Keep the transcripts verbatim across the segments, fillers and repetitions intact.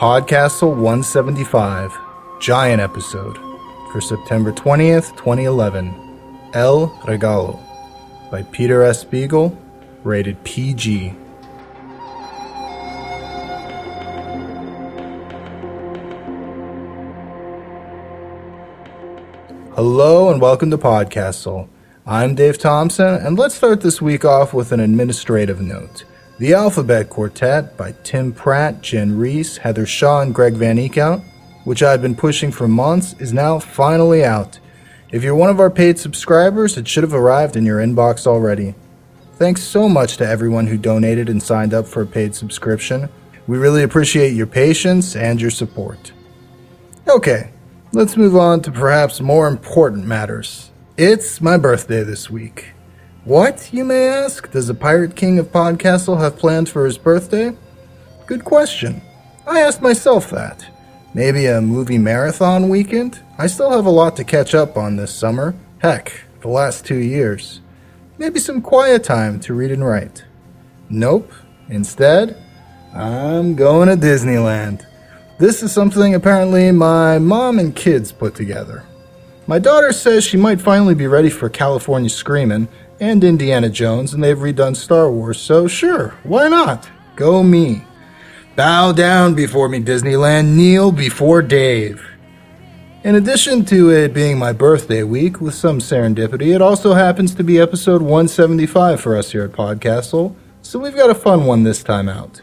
PodCastle one seventy-five, Giant Episode, for September twentieth, twenty eleven, El Regalo, by Peter S. Beagle, rated P G. Hello and welcome to PodCastle. I'm Dave Thompson, and let's start this week off with an administrative note. The Alphabet Quartet by Tim Pratt, Jen Reese, Heather Shaw, and Greg Van Eekhout, which I've been pushing for months, is now finally out. If you're one of our paid subscribers, it should have arrived in your inbox already. Thanks so much to everyone who donated and signed up for a paid subscription. We really appreciate your patience and your support. Okay, let's move on to perhaps more important matters. It's my birthday this week. What, you may ask, does the Pirate King of PodCastle have plans for his birthday? Good question. I asked myself that. Maybe a movie marathon weekend? I still have a lot to catch up on this summer. Heck, the last two years. Maybe some quiet time to read and write. Nope. Instead, I'm going to Disneyland. This is something apparently my mom and kids put together. My daughter says she might finally be ready for California Screamin' and Indiana Jones, and they've redone Star Wars, so sure, why not? Go me. Bow down before me, Disneyland. Kneel before Dave. In addition to it being my birthday week, with some serendipity, it also happens to be episode one seventy-five for us here at PodCastle, so we've got a fun one this time out.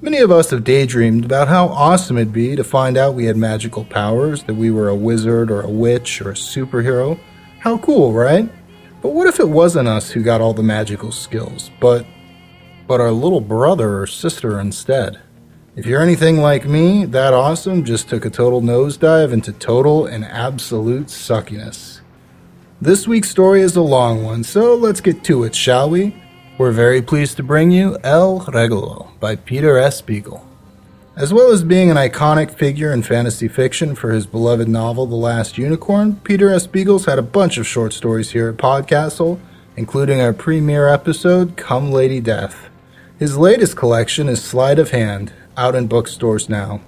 Many of us have daydreamed about how awesome it'd be to find out we had magical powers, that we were a wizard or a witch or a superhero. How cool, right? But what if it wasn't us who got all the magical skills, but but our little brother or sister instead? If you're anything like me, that awesome just took a total nosedive into total and absolute suckiness. This week's story is a long one, so let's get to it, shall we? We're very pleased to bring you El Regalo by Peter S. Beagle. As well as being an iconic figure in fantasy fiction for his beloved novel The Last Unicorn, Peter S. Beagle's had a bunch of short stories here at PodCastle, including our premiere episode, Come Lady Death. His latest collection is Sleight of Hand, out in bookstores now.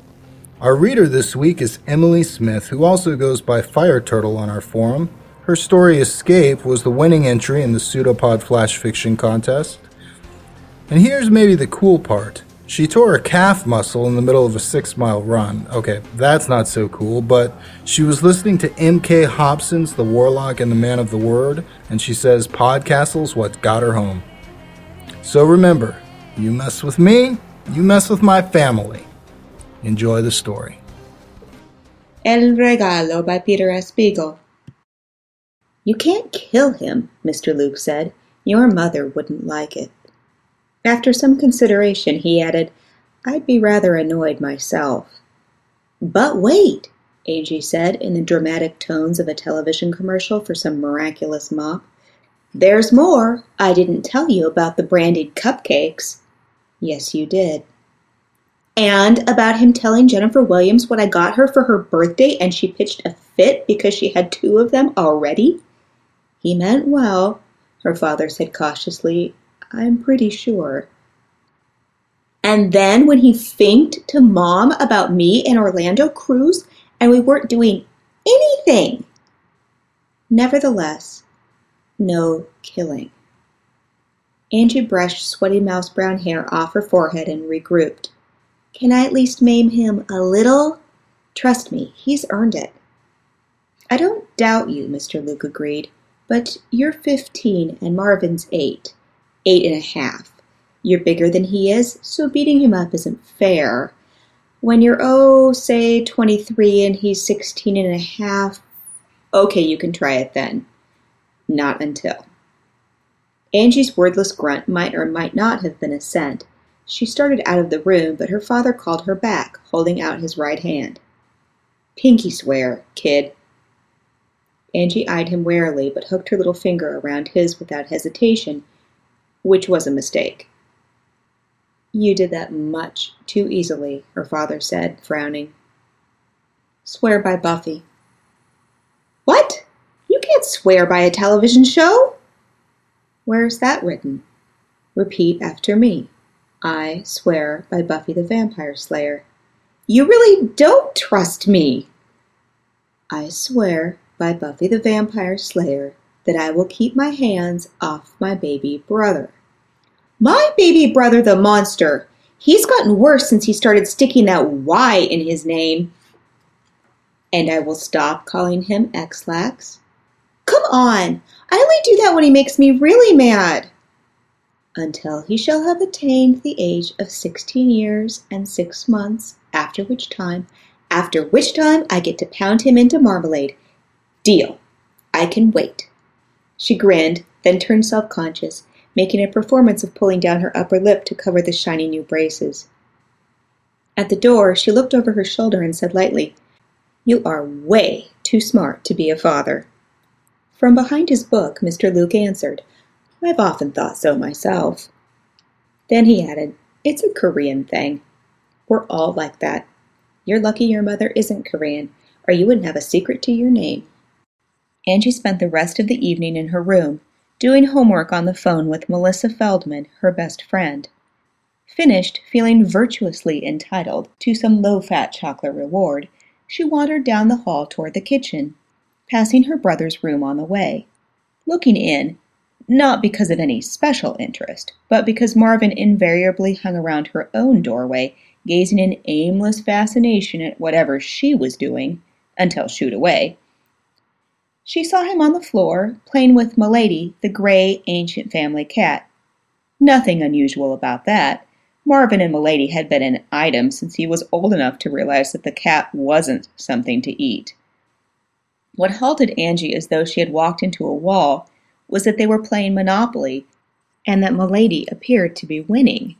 Our reader this week is Emily Smith, who also goes by Fire Turtle on our forum. Her story, Escape, was the winning entry in the Pseudopod Flash Fiction Contest. And here's maybe the cool part. She tore her calf muscle in the middle of a six-mile run. Okay, that's not so cool, but she was listening to M K Hobson's The Warlock and the Man of the Word, and she says PodCastle's what got her home. So remember, you mess with me, you mess with my family. Enjoy the story. El Regalo by Peter S. Beagle. You can't kill him, Mister Luke said. Your mother wouldn't like it. After some consideration, he added, I'd be rather annoyed myself. But wait, A G said in the dramatic tones of a television commercial for some miraculous mop. There's more. I didn't tell you about the branded cupcakes. Yes, you did. And about him telling Jennifer Williams what I got her for her birthday and she pitched a fit because she had two of them already? He meant well, her father said cautiously. I'm pretty sure. And then when he finked to Mom about me and Orlando Cruise, and we weren't doing anything. Nevertheless, no killing. Angie brushed sweaty mouse brown hair off her forehead and regrouped. Can I at least maim him a little? Trust me, he's earned it. I don't doubt you, Mister Luke agreed, but you're fifteen and Marvin's eight. Eight and a half. You're bigger than he is, so beating him up isn't fair. When you're, oh, say, twenty-three and he's sixteen and a half, okay, you can try it then. Not until. Angie's wordless grunt might or might not have been assent. She started out of the room, but her father called her back, holding out his right hand. Pinky swear, kid. Angie eyed him warily, but hooked her little finger around his without hesitation, which was a mistake. You did that much too easily, her father said, frowning. Swear by Buffy. What? You can't swear by a television show? Where's that written? Repeat after me. I swear by Buffy the Vampire Slayer. You really don't trust me. I swear by Buffy the Vampire Slayer that I will keep my hands off my baby brother. My baby brother, the monster. He's gotten worse since he started sticking that Y in his name. And I will stop calling him X-Lax. Come on, I only do that when he makes me really mad. Until he shall have attained the age of sixteen years and six months, after which time, after which time I get to pound him into marmalade. Deal. I can wait. She grinned, then turned self-conscious, making a performance of pulling down her upper lip to cover the shiny new braces. At the door, she looked over her shoulder and said lightly, You are way too smart to be a father. From behind his book, Mister Luke answered, I've often thought so myself. Then he added, It's a Korean thing. We're all like that. You're lucky your mother isn't Korean, or you wouldn't have a secret to your name. Angie spent the rest of the evening in her room, doing homework on the phone with Melissa Feldman, her best friend. Finished, feeling virtuously entitled to some low-fat chocolate reward, she wandered down the hall toward the kitchen, passing her brother's room on the way. Looking in, not because of any special interest, but because Marvin invariably hung around her own doorway, gazing in aimless fascination at whatever she was doing, until shooed away. She saw him on the floor, playing with Milady, the gray, ancient family cat. Nothing unusual about that. Marvin and Milady had been an item since he was old enough to realize that the cat wasn't something to eat. What halted Angie as though she had walked into a wall was that they were playing Monopoly, and that Milady appeared to be winning.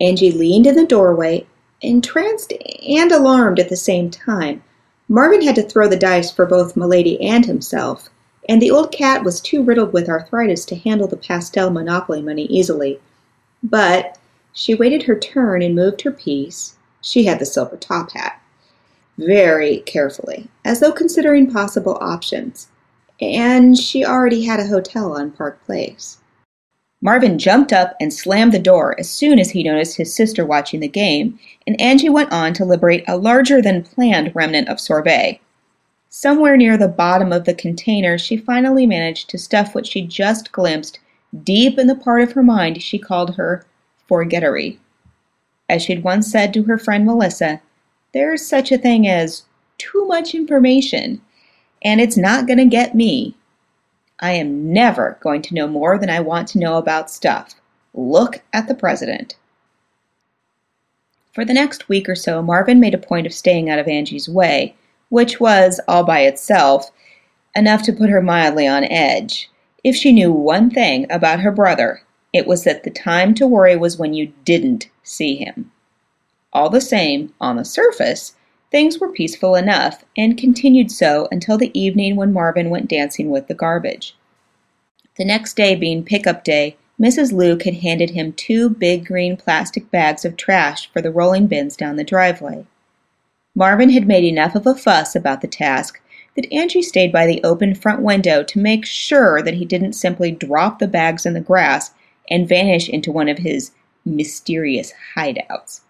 Angie leaned in the doorway, entranced and alarmed at the same time. Marvin had to throw the dice for both Milady and himself, and the old cat was too riddled with arthritis to handle the pastel Monopoly money easily. But she waited her turn and moved her piece. She had the silver top hat. Very carefully, as though considering possible options. And she already had a hotel on Park Place. Marvin jumped up and slammed the door as soon as he noticed his sister watching the game, and Angie went on to liberate a larger-than-planned remnant of sorbet. Somewhere near the bottom of the container, she finally managed to stuff what she just glimpsed deep in the part of her mind she called her forgettery. As she'd once said to her friend Melissa, there's such a thing as too much information, and it's not going to get me. I am never going to know more than I want to know about stuff. Look at the president. For the next week or so, Marvin made a point of staying out of Angie's way, which was, all by itself, enough to put her mildly on edge. If she knew one thing about her brother, it was that the time to worry was when you didn't see him. All the same, on the surface, things were peaceful enough, and continued so until the evening when Marvin went dancing with the garbage. The next day being pickup day, Missus Luke had handed him two big green plastic bags of trash for the rolling bins down the driveway. Marvin had made enough of a fuss about the task that Angie stayed by the open front window to make sure that he didn't simply drop the bags in the grass and vanish into one of his mysterious hideouts.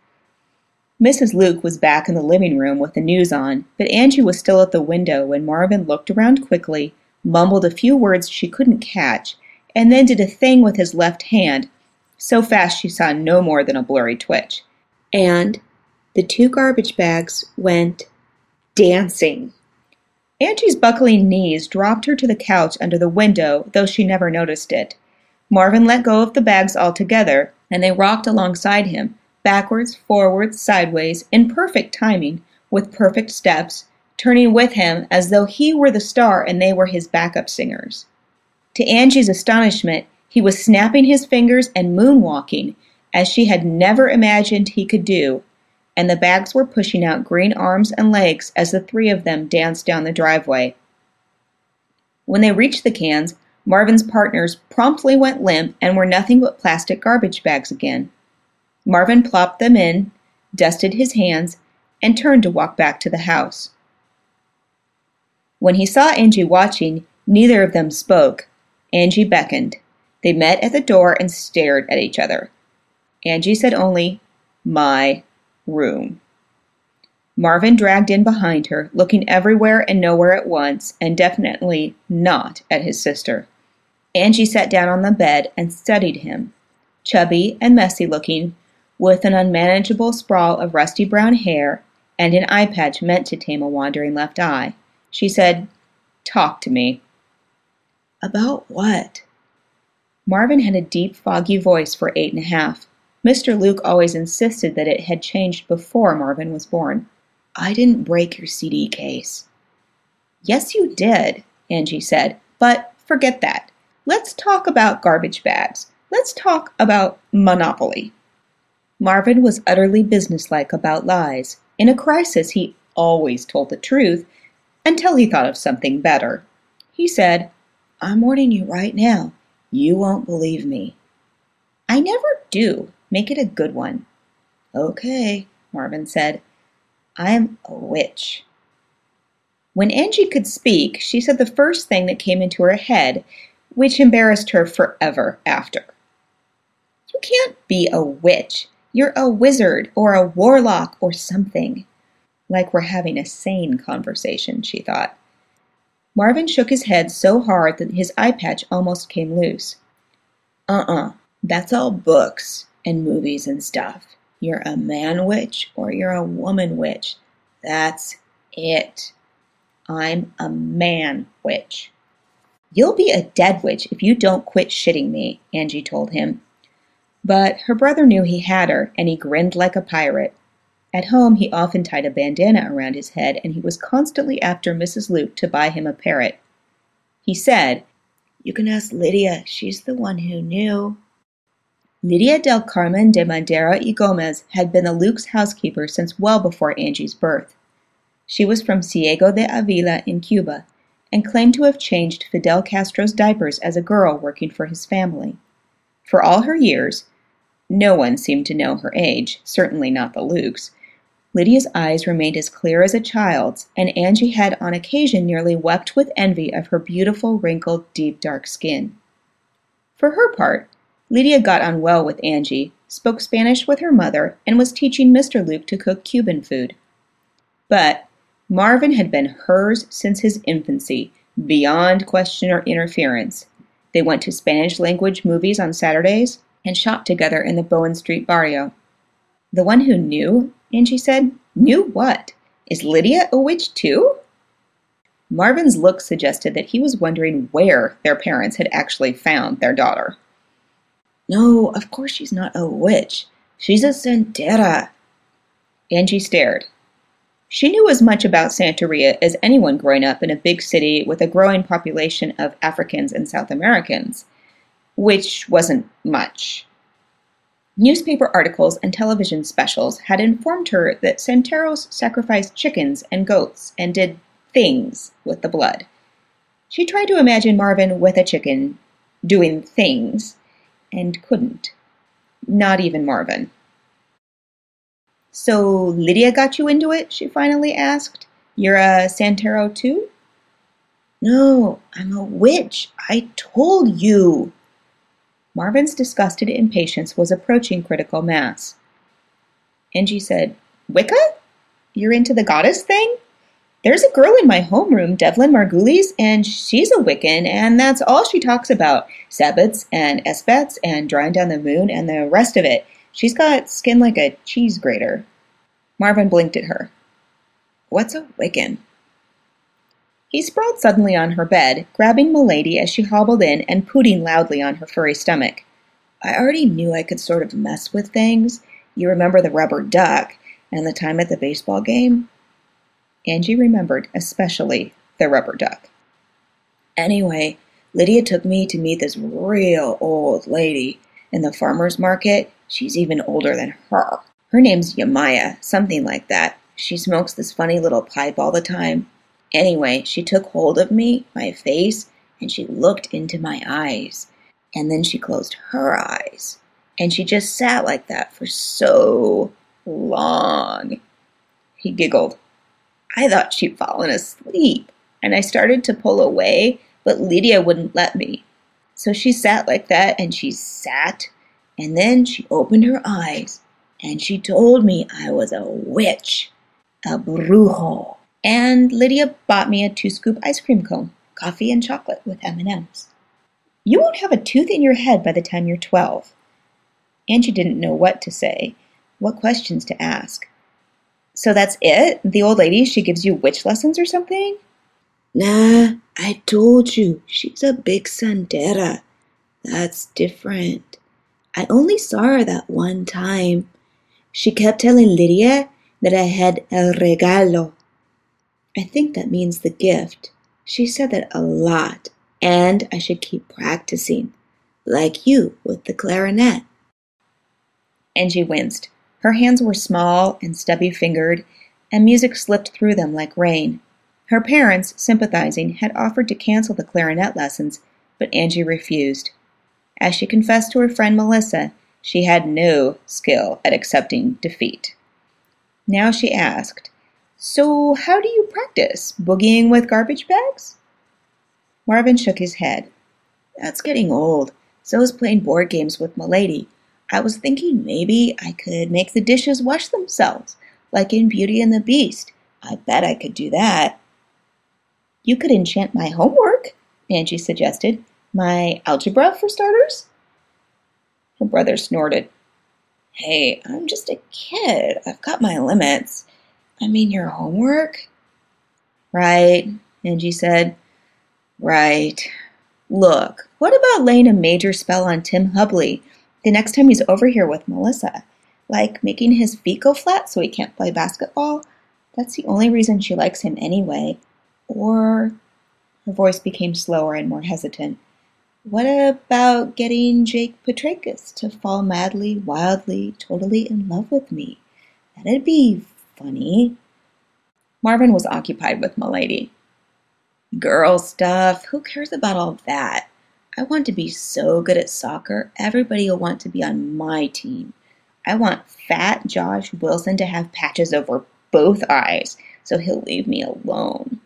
Missus Luke was back in the living room with the news on, but Angie was still at the window when Marvin looked around quickly, mumbled a few words she couldn't catch, and then did a thing with his left hand, so fast she saw no more than a blurry twitch. And the two garbage bags went dancing. Angie's buckling knees dropped her to the couch under the window, though she never noticed it. Marvin let go of the bags altogether, and they rocked alongside him, backwards, forwards, sideways, in perfect timing, with perfect steps, turning with him as though he were the star and they were his backup singers. To Angie's astonishment, he was snapping his fingers and moonwalking, as she had never imagined he could do, and the bags were pushing out green arms and legs as the three of them danced down the driveway. When they reached the cans, Marvin's partners promptly went limp and were nothing but plastic garbage bags again. Marvin plopped them in, dusted his hands, and turned to walk back to the house. When he saw Angie watching, neither of them spoke. Angie beckoned. They met at the door and stared at each other. Angie said only, "My room." Marvin dragged in behind her, looking everywhere and nowhere at once, and definitely not at his sister. Angie sat down on the bed and studied him, chubby and messy-looking, with an unmanageable sprawl of rusty brown hair and an eye patch meant to tame a wandering left eye. She said, "Talk to me." "About what?" Marvin had a deep, foggy voice for eight and a half. Mister Luke always insisted that it had changed before Marvin was born. "I didn't break your C D case." "Yes, you did," Angie said, "but forget that. Let's talk about garbage bags. Let's talk about Monopoly." Marvin was utterly businesslike about lies. In a crisis, he always told the truth, until he thought of something better. He said, "I'm warning you right now. You won't believe me." "I never do. Make it a good one." "Okay," Marvin said. "I'm a witch." When Angie could speak, she said the first thing that came into her head, which embarrassed her forever after. "You can't be a witch. You're a wizard or a warlock or something." Like we're having a sane conversation, she thought. Marvin shook his head so hard that his eye patch almost came loose. "Uh-uh. That's all books and movies and stuff. You're a man witch or you're a woman witch. That's it. I'm a man witch." "You'll be a dead witch if you don't quit shitting me," Angie told him. But her brother knew he had her, and he grinned like a pirate. At home, he often tied a bandana around his head, and he was constantly after Missus Luke to buy him a parrot. He said, "You can ask Lydia. She's the one who knew." Lydia del Carmen de Madera y Gomez had been the Luke's housekeeper since well before Angie's birth. She was from Ciego de Avila in Cuba, and claimed to have changed Fidel Castro's diapers as a girl working for his family. For all her years, no one seemed to know her age, certainly not the Lukes. Lydia's eyes remained as clear as a child's, and Angie had on occasion nearly wept with envy of her beautiful, wrinkled, deep, dark skin. For her part, Lydia got on well with Angie, spoke Spanish with her mother, and was teaching Mister Luke to cook Cuban food. But Marvin had been hers since his infancy, beyond question or interference. They went to Spanish-language movies on Saturdays and shopped together in the Bowen Street barrio. "The one who knew," Angie said. "Knew what? Is Lydia a witch too?" Marvin's look suggested that he was wondering where their parents had actually found their daughter. "No, of course she's not a witch. She's a santera." Angie stared. She knew as much about santeria as anyone growing up in a big city with a growing population of Africans and South Americans, which wasn't much. Newspaper articles and television specials had informed her that santeros sacrificed chickens and goats and did things with the blood. She tried to imagine Marvin with a chicken doing things, and couldn't. Not even Marvin. "So Lydia got you into it?" she finally asked. "You're a santero too?" "No, I'm a witch. I told you." Marvin's disgusted impatience was approaching critical mass. Angie said, "Wicca? You're into the goddess thing? There's a girl in my homeroom, Devlin Margulies, and she's a Wiccan, and that's all she talks about. Sabbats and Espets and drawing down the moon and the rest of it. She's got skin like a cheese grater." Marvin blinked at her. "What's a Wiccan?" He sprawled suddenly on her bed, grabbing Milady as she hobbled in and pooting loudly on her furry stomach. "I already knew I could sort of mess with things. You remember the rubber duck and the time at the baseball game?" Angie remembered, especially the rubber duck. "Anyway, Lydia took me to meet this real old lady in the farmer's market. She's even older than her. Her name's Yemayá, something like that. She smokes this funny little pipe all the time. Anyway, she took hold of me, my face, and she looked into my eyes. And then she closed her eyes. And she just sat like that for so long." He giggled. "I thought she'd fallen asleep, and I started to pull away, but Lydia wouldn't let me. So she sat like that, and she sat, and then she opened her eyes, and she told me I was a witch. El Brujo. And Lydia bought me a two-scoop ice cream cone, coffee and chocolate with M and M's. You won't have a tooth in your head by the time you're twelve. And she didn't know what to say, what questions to ask. So that's it? The old lady, she gives you witch lessons or something? Nah, I told you, she's a big sandera. That's different. I only saw her that one time. She kept telling Lydia that I had el regalo. I think that means the gift. She said that a lot, and I should keep practicing, like you with the clarinet. And she winced. Her hands were small and stubby-fingered, and music slipped through them like rain. Her parents, sympathizing, had offered to cancel the clarinet lessons, but Angie refused. As she confessed to her friend Melissa, she had no skill at accepting defeat. Now she asked, "So how do you practice? Boogieing with garbage bags?" Marvin shook his head. "That's getting old. So is playing board games with Milady. I was thinking maybe I could make the dishes wash themselves, like in Beauty and the Beast. I bet I could do that." "You could enchant my homework," Angie suggested. "My algebra, for starters?" Her brother snorted. "Hey, I'm just a kid. I've got my limits. I mean, your homework?" "Right," Angie said. "Right. Look, what about laying a major spell on Tim Hubley the next time he's over here with Melissa? Like making his feet go flat so he can't play basketball? That's the only reason she likes him anyway. Or," her voice became slower and more hesitant, "what about getting Jake Petrakis to fall madly, wildly, totally in love with me? That'd be funny." Marvin was occupied with Milady. "Girl stuff, who cares about all that? I want to be so good at soccer, everybody will want to be on my team. I want fat Josh Wilson to have patches over both eyes, so he'll leave me alone.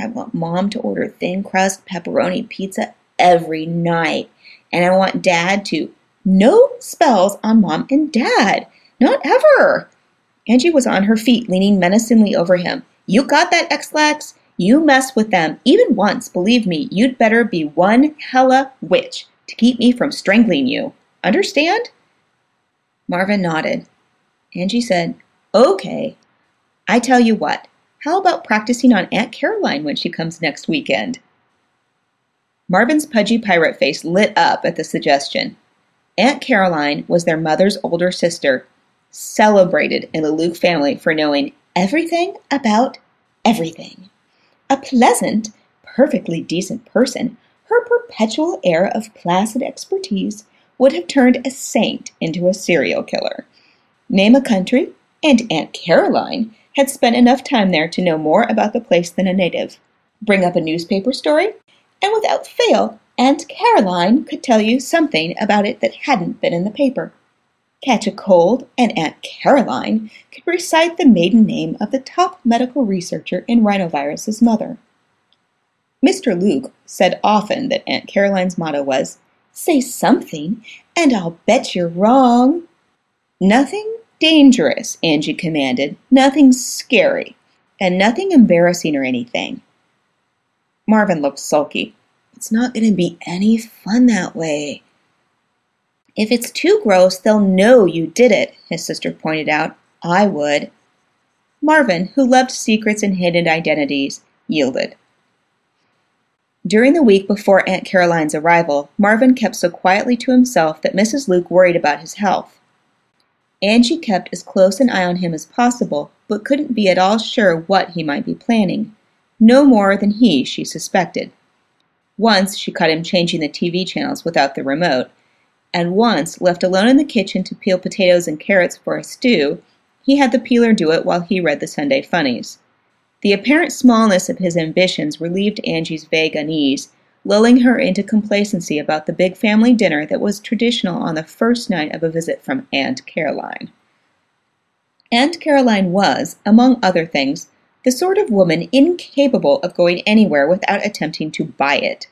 I want Mom to order thin crust pepperoni pizza every night. And I want Dad to no spells on Mom and Dad. Not ever." Angie was on her feet, leaning menacingly over him. "You got that, X-Lax? You mess with them, even once, believe me, you'd better be one hella witch to keep me from strangling you. Understand?" Marvin nodded. Angie said, "Okay. I tell you what, how about practicing on Aunt Caroline when she comes next weekend?" Marvin's pudgy pirate face lit up at the suggestion. Aunt Caroline was their mother's older sister, celebrated in the Luke family for knowing everything about everything. A pleasant, perfectly decent person, her perpetual air of placid expertise would have turned a saint into a serial killer. Name a country, and Aunt Caroline had spent enough time there to know more about the place than a native. Bring up a newspaper story, and without fail, Aunt Caroline could tell you something about it that hadn't been in the paper. Catch a cold, and Aunt Caroline could recite the maiden name of the top medical researcher in rhinovirus's mother. Mister Luke said often that Aunt Caroline's motto was, "Say something, and I'll bet you're wrong." Nothing dangerous, Angie commanded, nothing scary, and nothing embarrassing or anything. Marvin looked sulky. "It's not going to be any fun that way." "If it's too gross, they'll know you did it," his sister pointed out. "I would." Marvin, who loved secrets and hidden identities, yielded. During the week before Aunt Caroline's arrival, Marvin kept so quietly to himself that Missus Luke worried about his health. Angie kept as close an eye on him as possible, but couldn't be at all sure what he might be planning. No more than he, she suspected. Once she caught him changing the T V channels without the remote, and once, left alone in the kitchen to peel potatoes and carrots for a stew, he had the peeler do it while he read the Sunday funnies. The apparent smallness of his ambitions relieved Angie's vague unease, lulling her into complacency about the big family dinner that was traditional on the first night of a visit from Aunt Caroline. Aunt Caroline was, among other things, the sort of woman incapable of going anywhere without attempting to buy it.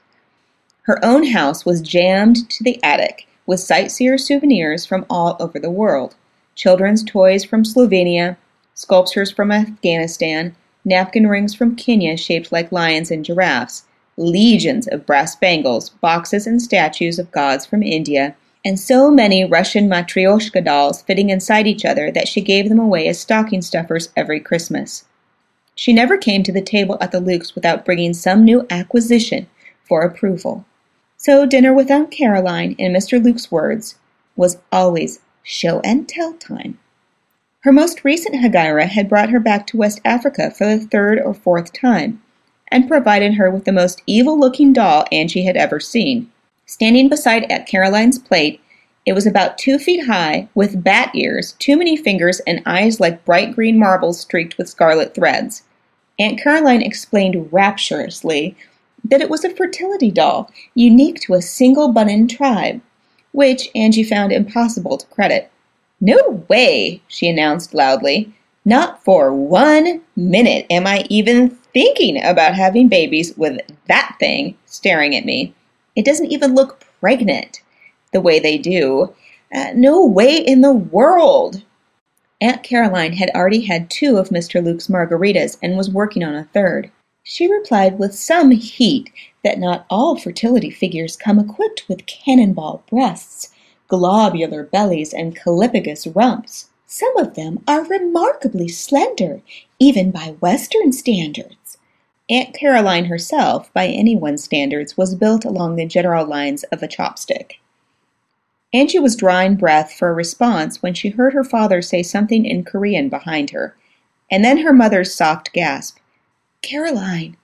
Her own house was jammed to the attic, with sightseer souvenirs from all over the world, children's toys from Slovenia, sculptures from Afghanistan, napkin rings from Kenya shaped like lions and giraffes, legions of brass bangles, boxes and statues of gods from India, and so many Russian matryoshka dolls fitting inside each other that she gave them away as stocking stuffers every Christmas. She never came to the table at the Lukes without bringing some new acquisition for approval. So dinner with Aunt Caroline, in Mister Luke's words, was always show and tell time. Her most recent Hegira had brought her back to West Africa for the third or fourth time, and provided her with the most evil-looking doll Angie had ever seen. Standing beside Aunt Caroline's plate, it was about two feet high, with bat ears, too many fingers, and eyes like bright green marbles streaked with scarlet threads. Aunt Caroline explained rapturously that it was a fertility doll, unique to a single Bunnan tribe, which Angie found impossible to credit. "No way," she announced loudly. "Not for one minute am I even thinking about having babies with that thing staring at me. It doesn't even look pregnant the way they do. Uh, no way in the world." Aunt Caroline had already had two of Mister Luke's margaritas and was working on a third. She replied with some heat that not all fertility figures come equipped with cannonball breasts, globular bellies, and callipygous rumps. Some of them are remarkably slender, even by Western standards. Aunt Caroline herself, by anyone's standards, was built along the general lines of a chopstick. Angie was drawing breath for a response when she heard her father say something in Korean behind her, and then her mother's soft gasp, "Caroline!"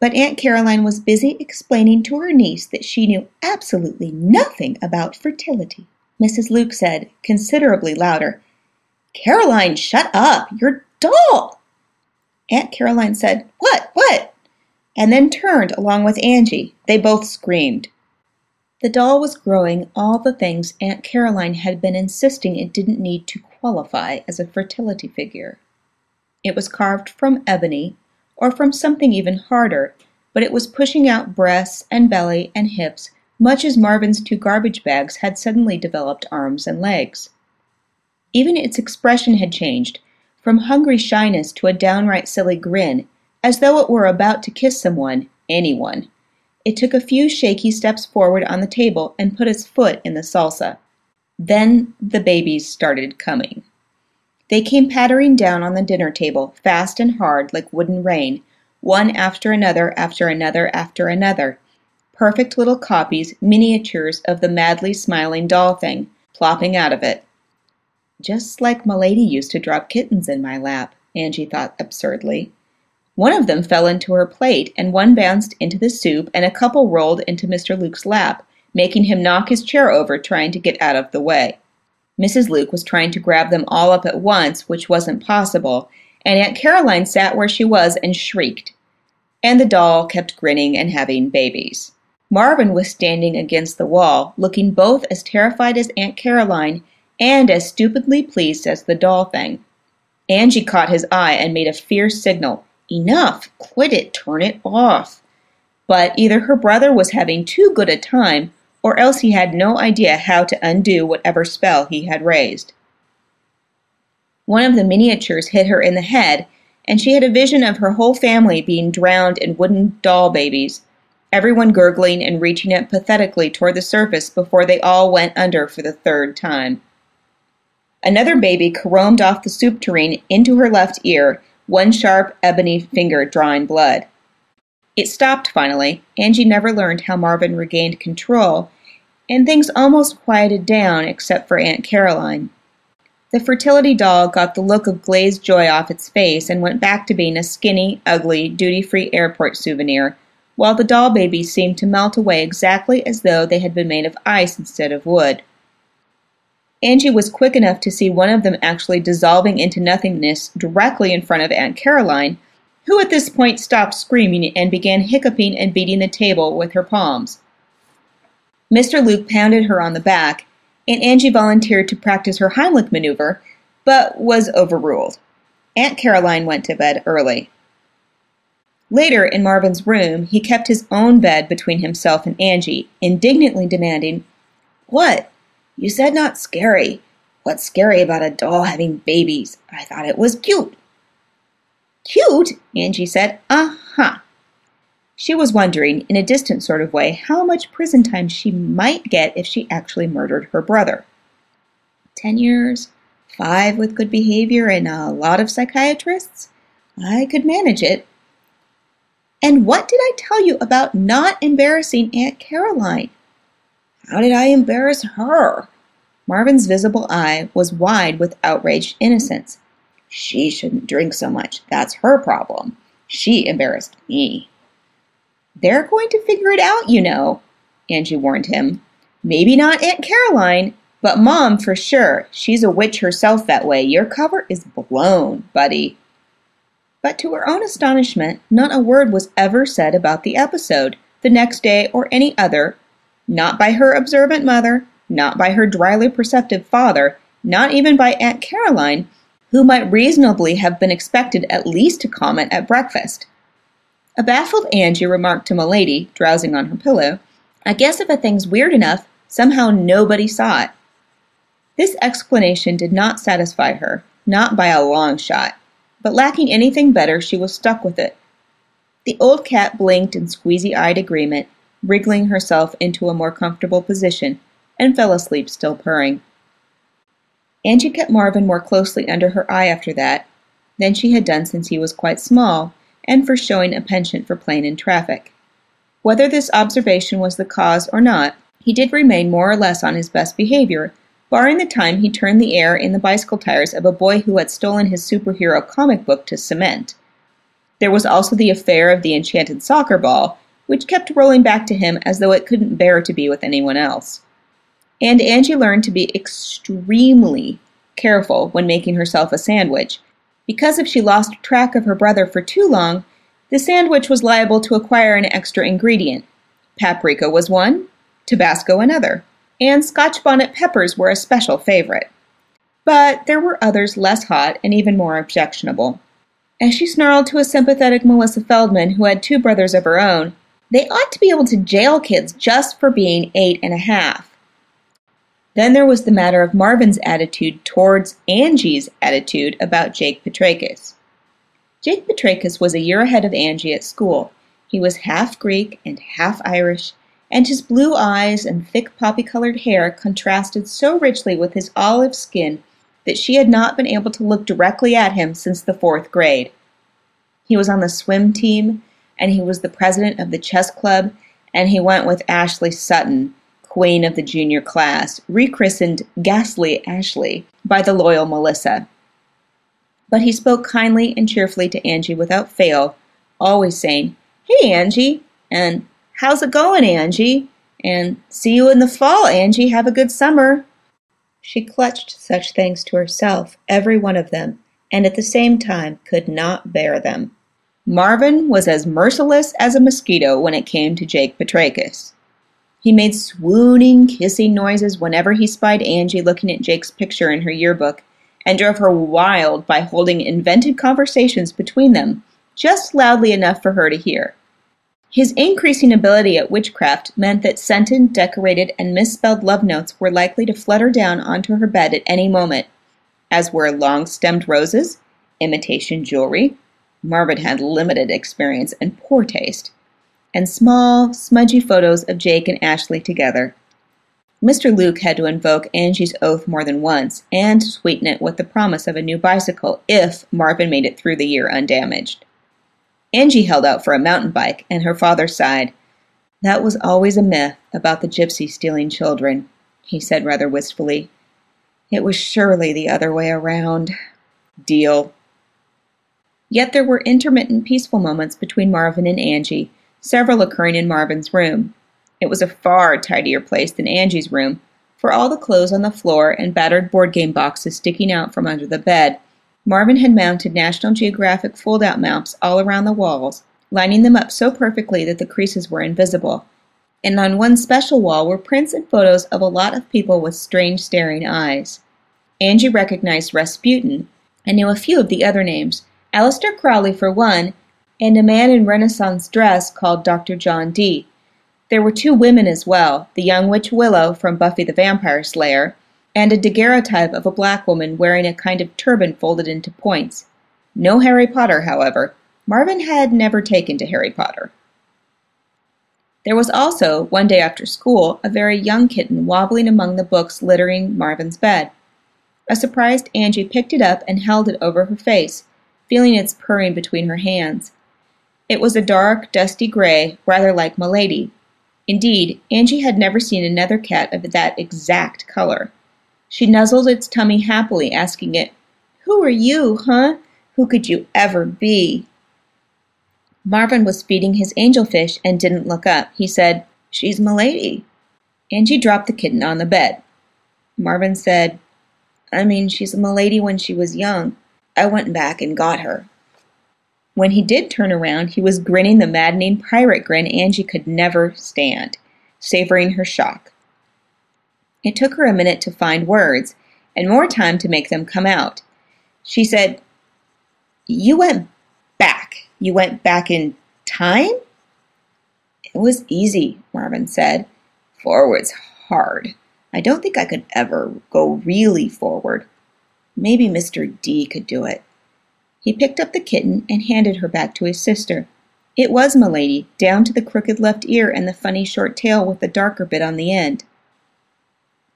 But Aunt Caroline was busy explaining to her niece that she knew absolutely nothing about fertility. Missus Luke said, considerably louder, "Caroline, shut up! You're dull!" Aunt Caroline said, "What? What?" and then turned along with Angie. They both screamed. The doll was growing all the things Aunt Caroline had been insisting it didn't need to qualify as a fertility figure. It was carved from ebony, or from something even harder, but it was pushing out breasts and belly and hips, much as Marvin's two garbage bags had suddenly developed arms and legs. Even its expression had changed, from hungry shyness to a downright silly grin, as though it were about to kiss someone, anyone. It took a few shaky steps forward on the table and put its foot in the salsa. Then the babies started coming. They came pattering down on the dinner table, fast and hard like wooden rain, one after another after another after another. Perfect little copies, miniatures of the madly smiling doll thing, plopping out of it. "Just like Milady used to drop kittens in my lap," Angie thought absurdly. One of them fell into her plate, and one bounced into the soup, and a couple rolled into Mister Luke's lap, making him knock his chair over, trying to get out of the way. Missus Luke was trying to grab them all up at once, which wasn't possible, and Aunt Caroline sat where she was and shrieked. And the doll kept grinning and having babies. Marvin was standing against the wall, looking both as terrified as Aunt Caroline and as stupidly pleased as the doll thing. Angie caught his eye and made a fierce signal. "Enough! Quit it! Turn it off!" But either her brother was having too good a time, or else he had no idea how to undo whatever spell he had raised. One of the miniatures hit her in the head, and she had a vision of her whole family being drowned in wooden doll babies, everyone gurgling and reaching up pathetically toward the surface before they all went under for the third time. Another baby caromed off the soup tureen into her left ear, one sharp ebony finger drawing blood. It stopped finally. Angie never learned how Marvin regained control, and things almost quieted down except for Aunt Caroline. The fertility doll got the look of glazed joy off its face and went back to being a skinny, ugly, duty-free airport souvenir, while the doll babies seemed to melt away exactly as though they had been made of ice instead of wood. Angie was quick enough to see one of them actually dissolving into nothingness directly in front of Aunt Caroline, who at this point stopped screaming and began hiccuping and beating the table with her palms. Mister Luke pounded her on the back, and Angie volunteered to practice her Heimlich maneuver, but was overruled. Aunt Caroline went to bed early. Later, in Marvin's room, he kept his own bed between himself and Angie, indignantly demanding, "What? You said not scary. What's scary about a doll having babies? I thought it was cute. Cute? Angie said. Uh-huh. She was wondering, in a distant sort of way, how much prison time she might get if she actually murdered her brother. Ten years, five with good behavior and a lot of psychiatrists? I could manage it. And what did I tell you about not embarrassing Aunt Caroline? How did I embarrass her? Marvin's visible eye was wide with outraged innocence. She shouldn't drink so much. That's her problem. She embarrassed me. They're going to figure it out, you know, Angie warned him. Maybe not Aunt Caroline, but Mom for sure. She's a witch herself that way. Your cover is blown, buddy. But to her own astonishment, not a word was ever said about the episode, the next day or any other, not by her observant mother, not by her dryly perceptive father, not even by Aunt Caroline, who might reasonably have been expected at least to comment at breakfast. A baffled Angie remarked to Milady, drowsing on her pillow, I guess if a thing's weird enough, somehow nobody saw it. This explanation did not satisfy her, not by a long shot. But lacking anything better, she was stuck with it. The old cat blinked in squeezy-eyed agreement, wriggling herself into a more comfortable position, and fell asleep still purring. Angie kept Marvin more closely under her eye after that than she had done since he was quite small, and for showing a penchant for plain in traffic. Whether this observation was the cause or not, he did remain more or less on his best behavior, barring the time he turned the air in the bicycle tires of a boy who had stolen his superhero comic book to cement. There was also the affair of the enchanted soccer ball, which kept rolling back to him as though it couldn't bear to be with anyone else. And Angie learned to be extremely careful when making herself a sandwich, because if she lost track of her brother for too long, the sandwich was liable to acquire an extra ingredient. Paprika was one, Tabasco another, and Scotch bonnet peppers were a special favorite. But there were others less hot and even more objectionable. As she snarled to a sympathetic Melissa Feldman, who had two brothers of her own, they ought to be able to jail kids just for being eight and a half. Then there was the matter of Marvin's attitude towards Angie's attitude about Jake Petrakis. Jake Petrakis was a year ahead of Angie at school. He was half Greek and half Irish, and his blue eyes and thick poppy-colored hair contrasted so richly with his olive skin that she had not been able to look directly at him since the fourth grade. He was on the swim team, and he was the president of the chess club, and he went with Ashley Sutton, queen of the junior class, rechristened Ghastly Ashley by the loyal Melissa. But he spoke kindly and cheerfully to Angie without fail, always saying, "Hey, Angie," and "How's it going, Angie?" and "See you in the fall, Angie. Have a good summer." She clutched such things to herself, every one of them, and at the same time could not bear them. Marvin was as merciless as a mosquito when it came to Jake Petrakis. He made swooning, kissing noises whenever he spied Angie looking at Jake's picture in her yearbook, and drove her wild by holding invented conversations between them, just loudly enough for her to hear. His increasing ability at witchcraft meant that scented, decorated, and misspelled love notes were likely to flutter down onto her bed at any moment, as were long-stemmed roses, imitation jewelry — Marvin had limited experience and poor taste — and small, smudgy photos of Jake and Ashley together. Mister Luke had to invoke Angie's oath more than once, and sweeten it with the promise of a new bicycle if Marvin made it through the year undamaged. Angie held out for a mountain bike, and her father sighed. "That was always a myth about the gypsy stealing children," he said rather wistfully. "It was surely the other way around." "Deal." Yet there were intermittent peaceful moments between Marvin and Angie, several occurring in Marvin's room. It was a far tidier place than Angie's room, for all the clothes on the floor and battered board game boxes sticking out from under the bed. Marvin had mounted National Geographic fold-out maps all around the walls, lining them up so perfectly that the creases were invisible, and on one special wall were prints and photos of a lot of people with strange staring eyes. Angie recognized Rasputin, and knew a few of the other names, Aleister Crowley for one, and a man in Renaissance dress called Doctor John Dee. There were two women as well, the young witch Willow from Buffy the Vampire Slayer, and a daguerreotype of a black woman wearing a kind of turban folded into points. No Harry Potter, however. Marvin had never taken to Harry Potter. There was also, one day after school, a very young kitten wobbling among the books littering Marvin's bed. A surprised Angie picked it up and held it over her face, feeling its purring between her hands. It was a dark, dusty gray, rather like Milady. Indeed, Angie had never seen another cat of that exact color. She nuzzled its tummy happily, asking it, "Who are you, huh? Who could you ever be?" Marvin was feeding his angelfish and didn't look up. He said, "She's Milady." Angie dropped the kitten on the bed. Marvin said, "I mean, she's a Milady when she was young. I went back and got her." When he did turn around, he was grinning the maddening pirate grin Angie could never stand, savoring her shock. It took her a minute to find words, and more time to make them come out. She said, "You went back. You went back in time?" "It was easy," Marvin said. "Forward's hard. I don't think I could ever go really forward. Maybe Mister D could do it." He picked up the kitten and handed her back to his sister. It was Milady, down to the crooked left ear and the funny short tail with the darker bit on the end.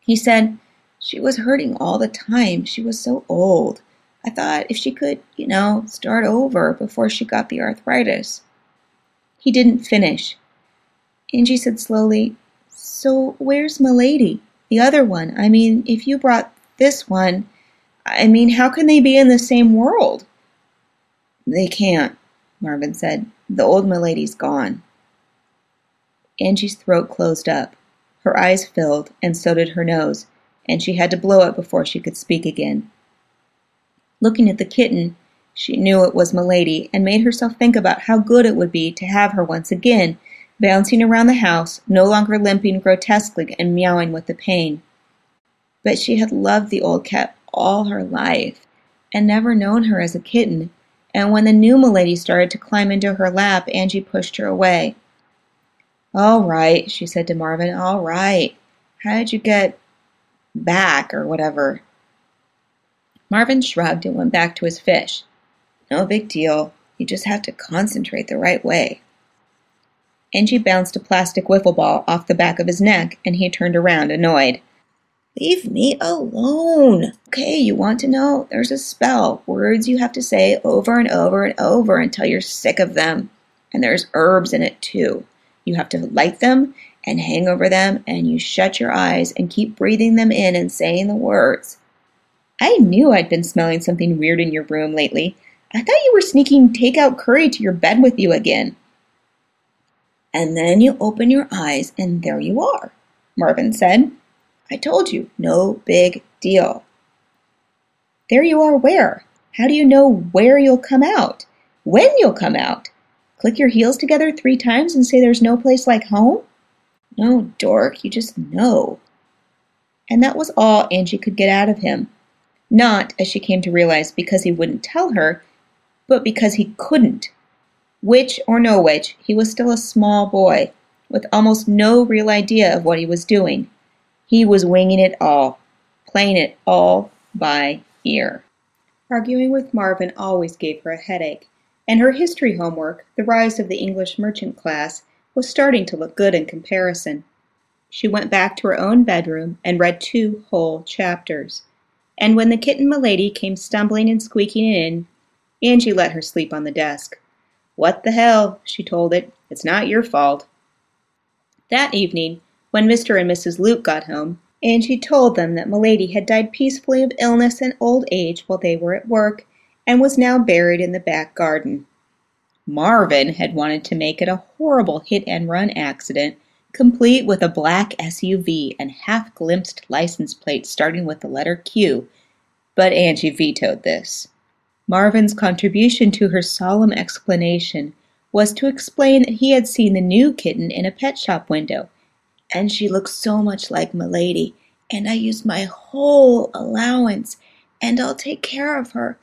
He said, "She was hurting all the time. She was so old. I thought if she could, you know, start over before she got the arthritis." He didn't finish. Angie said slowly, "So where's Milady? The other one. I mean, if you brought this one, I mean, how can they be in the same world?" "They can't," Marvin said. "The old Milady's gone." Angie's throat closed up. Her eyes filled, and so did her nose, and she had to blow it before she could speak again. Looking at the kitten, she knew it was Milady and made herself think about how good it would be to have her once again, bouncing around the house, no longer limping grotesquely and meowing with the pain. But she had loved the old cat all her life and never known her as a kitten, and when the new Milady started to climb into her lap, Angie pushed her away. "All right," she said to Marvin, "all right. How did you get back or whatever?" Marvin shrugged and went back to his fish. "No big deal. You just have to concentrate the right way." Angie bounced a plastic wiffle ball off the back of his neck, and he turned around, annoyed. "Leave me alone. Okay, you want to know? There's a spell. Words you have to say over and over and over until you're sick of them. And there's herbs in it, too. You have to light them and hang over them, and you shut your eyes and keep breathing them in and saying the words." "I knew I'd been smelling something weird in your room lately. I thought you were sneaking takeout curry to your bed with you again." "And then you open your eyes, and there you are," Marvin said. "I told you, no big deal." "There you are where? How do you know where you'll come out? When you'll come out? Click your heels together three times and say there's no place like home?" "No, dork, you just know." And that was all Angie could get out of him. Not, as she came to realize, because he wouldn't tell her, but because he couldn't. Which or no which, he was still a small boy, with almost no real idea of what he was doing. He was winging it all, playing it all by ear. Arguing with Marvin always gave her a headache, and her history homework, The Rise of the English Merchant Class, was starting to look good in comparison. She went back to her own bedroom and read two whole chapters. And when the kitten Milady came stumbling and squeaking in, Angie let her sleep on the desk. "What the hell," she told it, "it's not your fault." That evening, when Mister and Missus Luke got home, Angie told them that Milady had died peacefully of illness and old age while they were at work, and was now buried in the back garden. Marvin had wanted to make it a horrible hit-and-run accident, complete with a black S U V and half-glimpsed license plate starting with the letter Q, but Angie vetoed this. Marvin's contribution to her solemn explanation was to explain that he had seen the new kitten in a pet shop window, and she looked so much like Milady, and I used my whole allowance, and I'll take care of her.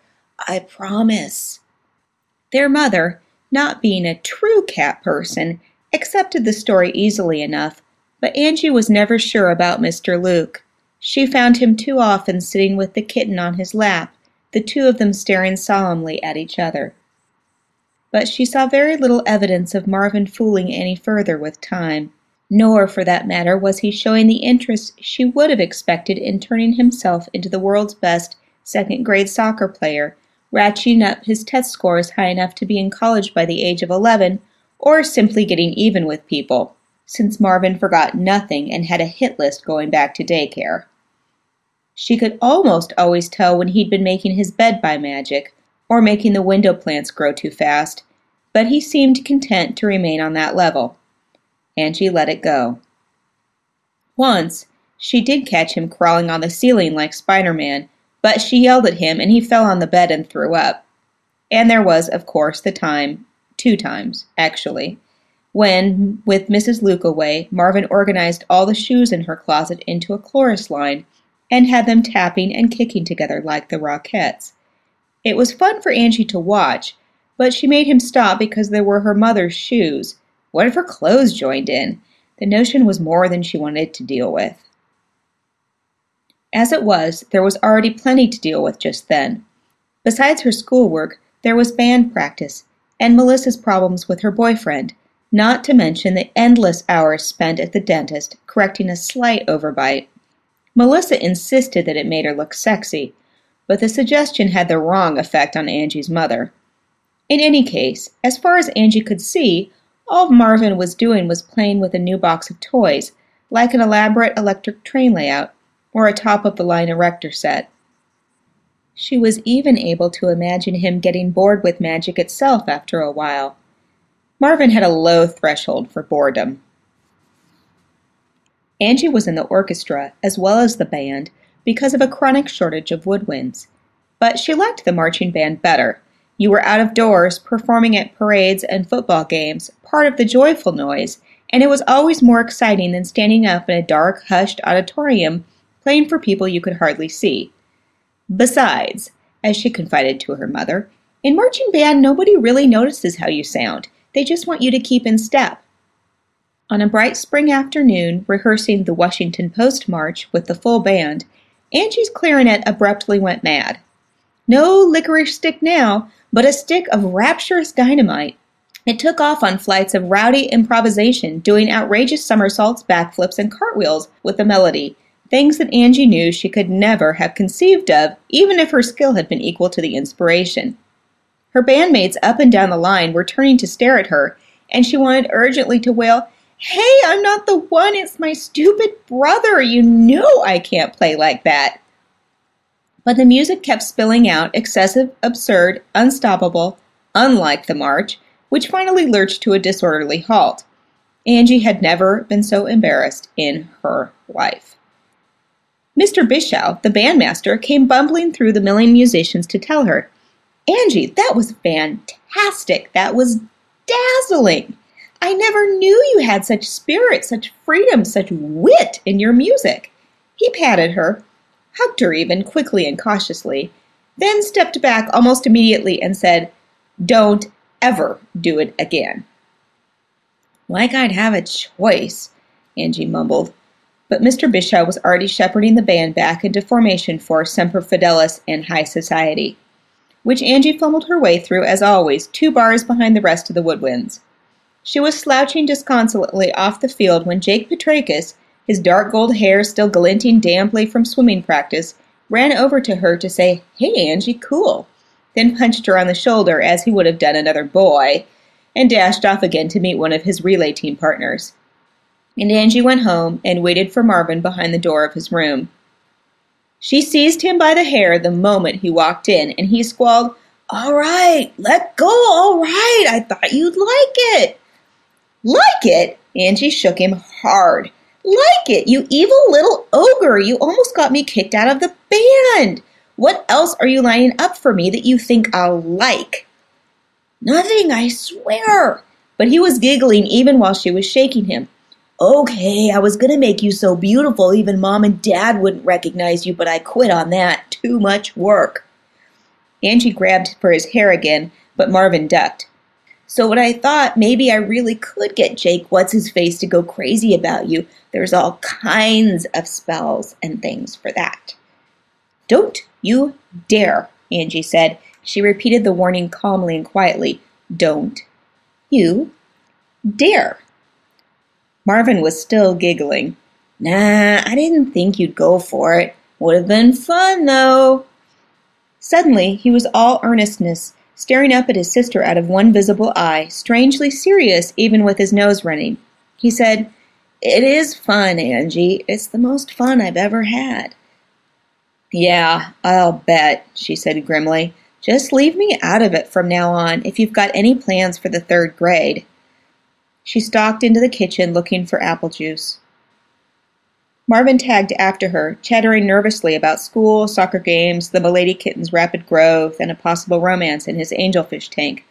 I promise. Their mother, not being a true cat person, accepted the story easily enough, but Angie was never sure about Mister Luke. She found him too often sitting with the kitten on his lap, the two of them staring solemnly at each other. But she saw very little evidence of Marvin fooling any further with time, nor, for that matter, was he showing the interest she would have expected in turning himself into the world's best second-grade soccer player, ratcheting up his test scores high enough to be in college by the age of eleven, or simply getting even with people, since Marvin forgot nothing and had a hit list going back to daycare. She could almost always tell when he'd been making his bed by magic, or making the window plants grow too fast, but he seemed content to remain on that level, and she let it go. Once, she did catch him crawling on the ceiling like Spider-Man, but she yelled at him and he fell on the bed and threw up. And there was, of course, the time, two times, actually, when, with Missus Luke away, Marvin organized all the shoes in her closet into a chorus line and had them tapping and kicking together like the Rockettes. It was fun for Angie to watch, but she made him stop because there were her mother's shoes. What if her clothes joined in? The notion was more than she wanted to deal with. As it was, there was already plenty to deal with just then. Besides her schoolwork, there was band practice, and Melissa's problems with her boyfriend, not to mention the endless hours spent at the dentist correcting a slight overbite. Melissa insisted that it made her look sexy, but the suggestion had the wrong effect on Angie's mother. In any case, as far as Angie could see, all Marvin was doing was playing with a new box of toys, like an elaborate electric train layout or a top-of-the-line erector set. She was even able to imagine him getting bored with magic itself after a while. Marvin had a low threshold for boredom. Angie was in the orchestra, as well as the band, because of a chronic shortage of woodwinds. But she liked the marching band better. You were out of doors, performing at parades and football games, part of the joyful noise, and it was always more exciting than standing up in a dark, hushed auditorium playing for people you could hardly see. Besides, as she confided to her mother, in marching band nobody really notices how you sound. They just want you to keep in step. On a bright spring afternoon, rehearsing the Washington Post March with the full band, Angie's clarinet abruptly went mad. No licorice stick now, but a stick of rapturous dynamite. It took off on flights of rowdy improvisation, doing outrageous somersaults, backflips, and cartwheels with the melody, things that Angie knew she could never have conceived of, even if her skill had been equal to the inspiration. Her bandmates up and down the line were turning to stare at her, and she wanted urgently to wail, "Hey, I'm not the one, it's my stupid brother, you know I can't play like that." But the music kept spilling out, excessive, absurd, unstoppable, unlike the march, which finally lurched to a disorderly halt. Angie had never been so embarrassed in her life. Mister Bischow, the bandmaster, came bumbling through the milling musicians to tell her, "Angie, that was fantastic, that was dazzling! I never knew you had such spirit, such freedom, such wit in your music." He patted her, hugged her even, quickly and cautiously, then stepped back almost immediately and said, "Don't ever do it again." "Like I'd have a choice," Angie mumbled, but Mister Bischow was already shepherding the band back into formation for Semper Fidelis and High Society, which Angie fumbled her way through, as always, two bars behind the rest of the woodwinds. She was slouching disconsolately off the field when Jake Petrakis, his dark gold hair still glinting damply from swimming practice, ran over to her to say, "Hey, Angie, cool," then punched her on the shoulder as he would have done another boy, and dashed off again to meet one of his relay team partners. And Angie went home and waited for Marvin behind the door of his room. She seized him by the hair the moment he walked in, and he squalled, "All right, let go, all right, I thought you'd like it." "Like it?" Angie shook him hard. "Like it, you evil little ogre! You almost got me kicked out of the band! What else are you lining up for me that you think I'll like?" "Nothing, I swear!" But he was giggling even while she was shaking him. "Okay, I was gonna make you so beautiful even Mom and Dad wouldn't recognize you, but I quit on that. Too much work." Angie grabbed for his hair again, but Marvin ducked. "So what I thought, maybe I really could get Jake What's-His-Face to go crazy about you. There's all kinds of spells and things for that." "Don't you dare Angie said. She repeated the warning calmly and quietly. Don't you dare. Marvin was still giggling. Nah, I didn't think you'd go for it. Would have been fun, though. Suddenly, he was all earnestness, staring up at his sister out of one visible eye, strangely serious even with his nose running. He said, It is fun, Angie. It's the most fun I've ever had. Yeah, I'll bet, she said grimly. Just leave me out of it from now on if you've got any plans for the third grade. She stalked into the kitchen looking for apple juice. Marvin tagged after her, chattering nervously about school, soccer games, the Milady kitten's rapid growth, and a possible romance in his angelfish tank.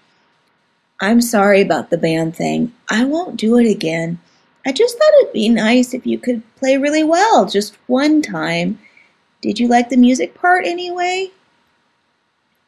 I'm sorry about the band thing. I won't do it again. I just thought it'd be nice if you could play really well, just one time. Did you like the music part anyway?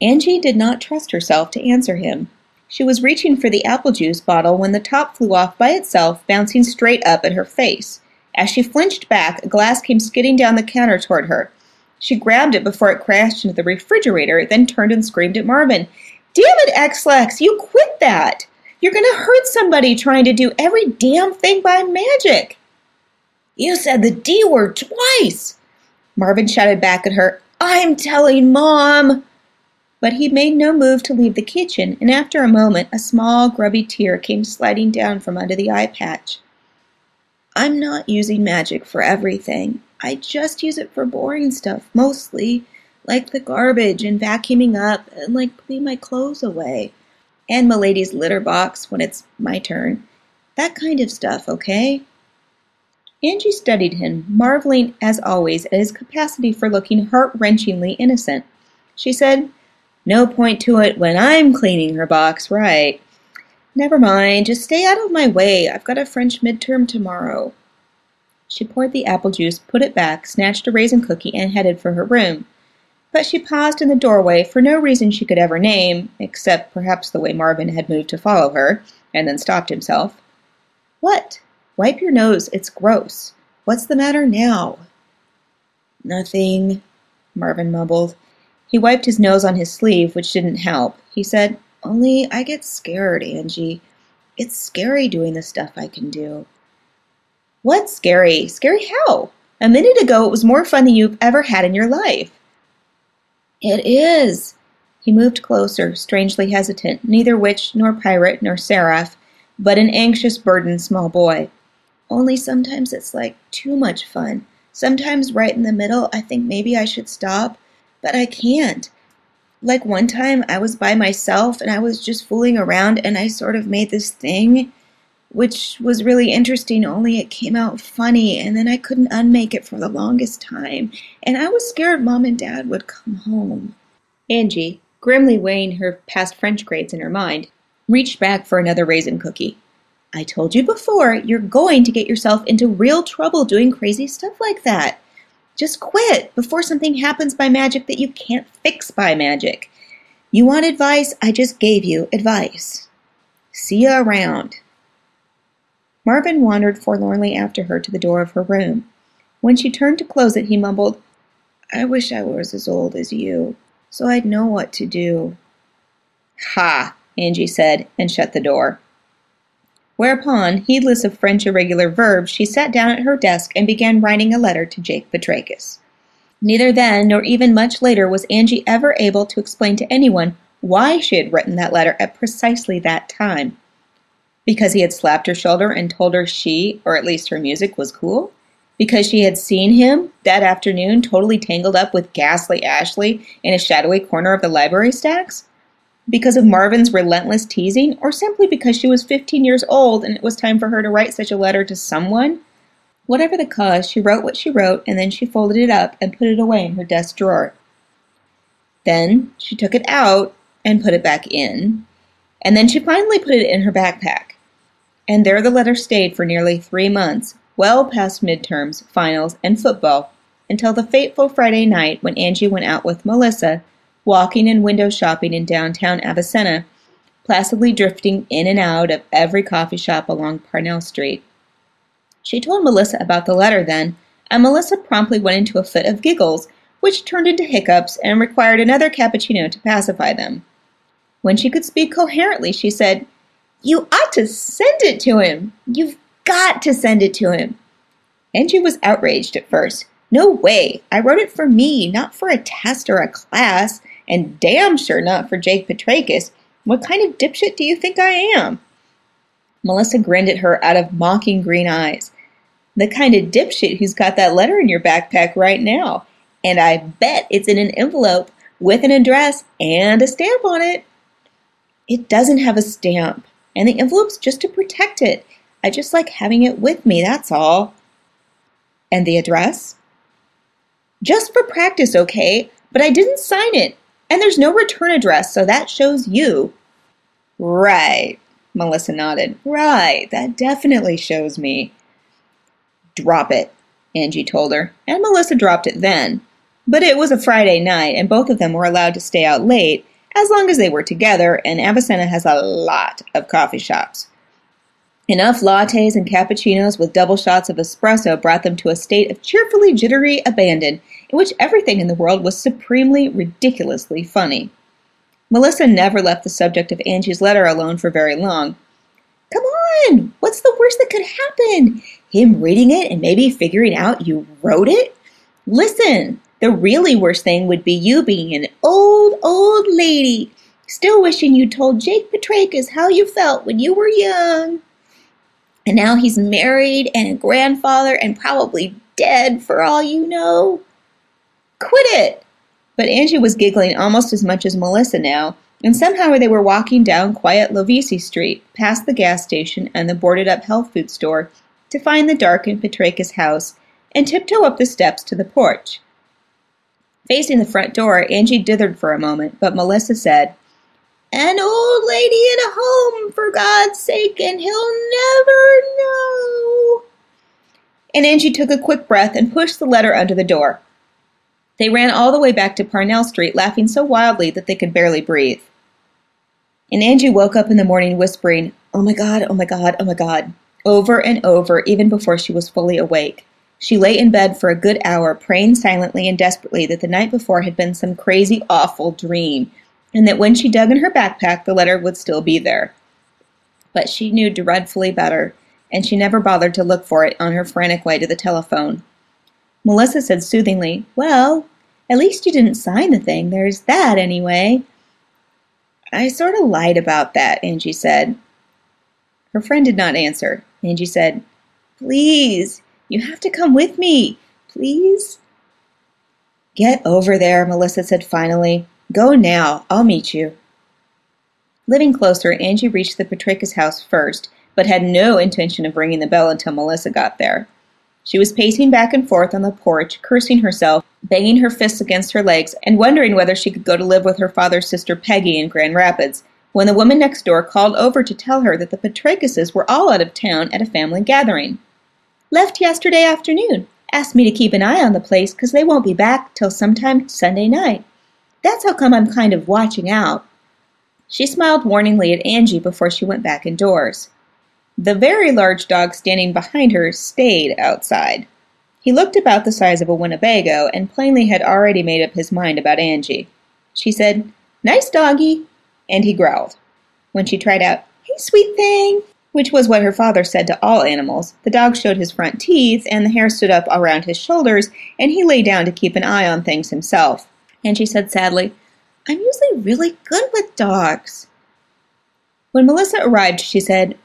Angie did not trust herself to answer him. She was reaching for the apple juice bottle when the top flew off by itself, bouncing straight up at her face. As she flinched back, a glass came skidding down the counter toward her. She grabbed it before it crashed into the refrigerator, then turned and screamed at Marvin. Damn it, X-Lex, you quit that! You're going to hurt somebody trying to do every damn thing by magic! You said the D word twice! Marvin shouted back at her. I'm telling Mom! But he made no move to leave the kitchen, and after a moment, a small, grubby tear came sliding down from under the eye patch. I'm not using magic for everything. I just use it for boring stuff, mostly, like the garbage and vacuuming up and like putting my clothes away, and Milady's litter box when it's my turn. That kind of stuff, okay? Angie studied him, marveling, as always, at his capacity for looking heart-wrenchingly innocent. She said, No point to it when I'm cleaning her box, right? Never mind, just stay out of my way. I've got a French midterm tomorrow. She poured the apple juice, put it back, snatched a raisin cookie, and headed for her room. But she paused in the doorway for no reason she could ever name, except perhaps the way Marvin had moved to follow her, and then stopped himself. What? Wipe your nose, it's gross. What's the matter now? Nothing, Marvin mumbled. He wiped his nose on his sleeve, which didn't help. He said, Only I get scared, Angie. It's scary doing the stuff I can do. What's scary? Scary how? A minute ago, it was more fun than you've ever had in your life. It is. He moved closer, strangely hesitant, neither witch nor pirate nor seraph, but an anxious, burdened small boy. Only sometimes it's like too much fun. Sometimes right in the middle, I think maybe I should stop. But I can't. Like one time I was by myself and I was just fooling around and I sort of made this thing, which was really interesting, only it came out funny and then I couldn't unmake it for the longest time. And I was scared Mom and Dad would come home. Angie, grimly weighing her past French grades in her mind, reached back for another raisin cookie. I told you before, you're going to get yourself into real trouble doing crazy stuff like that. Just quit before something happens by magic that you can't fix by magic. You want advice? I just gave you advice. See you around. Marvin wandered forlornly after her to the door of her room. When she turned to close it, he mumbled, I wish I was as old as you, so I'd know what to do. Ha, Angie said, and shut the door. Whereupon, heedless of French irregular verbs, she sat down at her desk and began writing a letter to Jake Petrakis. Neither then, nor even much later, was Angie ever able to explain to anyone why she had written that letter at precisely that time. Because he had slapped her shoulder and told her she, or at least her music, was cool? Because she had seen him, that afternoon, totally tangled up with Ghastly Ashley in a shadowy corner of the library stacks? Because of Marvin's relentless teasing, or simply because she was fifteen years old and it was time for her to write such a letter to someone? Whatever the cause, she wrote what she wrote, and then she folded it up and put it away in her desk drawer. Then she took it out and put it back in, and then she finally put it in her backpack. And there the letter stayed for nearly three months, well past midterms, finals, and football, until the fateful Friday night when Angie went out with Melissa, walking and window shopping in downtown Avicenna, placidly drifting in and out of every coffee shop along Parnell Street. She told Melissa about the letter then, and Melissa promptly went into a fit of giggles, which turned into hiccups and required another cappuccino to pacify them. When she could speak coherently, she said, "You ought to send it to him. You've got to send it to him." Angie was outraged at first. "No way. I wrote it for me, not for a test or a class, and damn sure not for Jake Petrakis. What kind of dipshit do you think I am?" Melissa grinned at her out of mocking green eyes. "The kind of dipshit who's got that letter in your backpack right now. And I bet it's in an envelope with an address and a stamp on it." "It doesn't have a stamp, and the envelope's just to protect it. I just like having it with me, that's all." "And the address?" "Just for practice, okay? But I didn't sign it, and there's no return address, so that shows you." "Right," Melissa nodded. "Right, that definitely shows me." "Drop it," Angie told her, and Melissa dropped it then. But it was a Friday night, and both of them were allowed to stay out late, as long as they were together, and Avicenna has a lot of coffee shops. Enough lattes and cappuccinos with double shots of espresso brought them to a state of cheerfully jittery abandon, in which everything in the world was supremely, ridiculously funny. Melissa never left the subject of Angie's letter alone for very long. "Come on! What's the worst that could happen? Him reading it and maybe figuring out you wrote it? Listen, the really worst thing would be you being an old, old lady, still wishing you told Jake Petrakis how you felt when you were young. And now he's married and a grandfather and probably dead for all you know. Quit it!" But Angie was giggling almost as much as Melissa now, and somehow they were walking down quiet Lovisi Street, past the gas station and the boarded-up health food store, to find the darkened Petrakis house, and tiptoe up the steps to the porch. Facing the front door, Angie dithered for a moment, but Melissa said, "An old lady in a home, for God's sake, and he'll never know." And Angie took a quick breath and pushed the letter under the door. They ran all the way back to Parnell Street, laughing so wildly that they could barely breathe. And Angie woke up in the morning whispering, "Oh my God, oh my God, oh my God," over and over, even before she was fully awake. She lay in bed for a good hour, praying silently and desperately that the night before had been some crazy, awful dream, and that when she dug in her backpack, the letter would still be there. But she knew dreadfully better, and she never bothered to look for it on her frantic way to the telephone. Melissa said soothingly, "Well, at least you didn't sign the thing. There's that, anyway." "I sort of lied about that," Angie said. Her friend did not answer. Angie said, "Please, you have to come with me. Please?" "Get over there," Melissa said finally. "Go now. I'll meet you." Living closer, Angie reached the Petrakis house first, but had no intention of ringing the bell until Melissa got there. She was pacing back and forth on the porch, cursing herself, banging her fists against her legs, and wondering whether she could go to live with her father's sister Peggy in Grand Rapids, when the woman next door called over to tell her that the Petrakises were all out of town at a family gathering. "Left yesterday afternoon. Asked me to keep an eye on the place, because they won't be back till sometime Sunday night. That's how come I'm kind of watching out." She smiled warningly at Angie before she went back indoors. The very large dog standing behind her stayed outside. He looked about the size of a Winnebago and plainly had already made up his mind about Angie. She said, "Nice doggy," and he growled. When she tried out, "Hey, sweet thing," which was what her father said to all animals, the dog showed his front teeth and the hair stood up around his shoulders, and he lay down to keep an eye on things himself. And she said sadly, "I'm usually really good with dogs." When Melissa arrived, she said,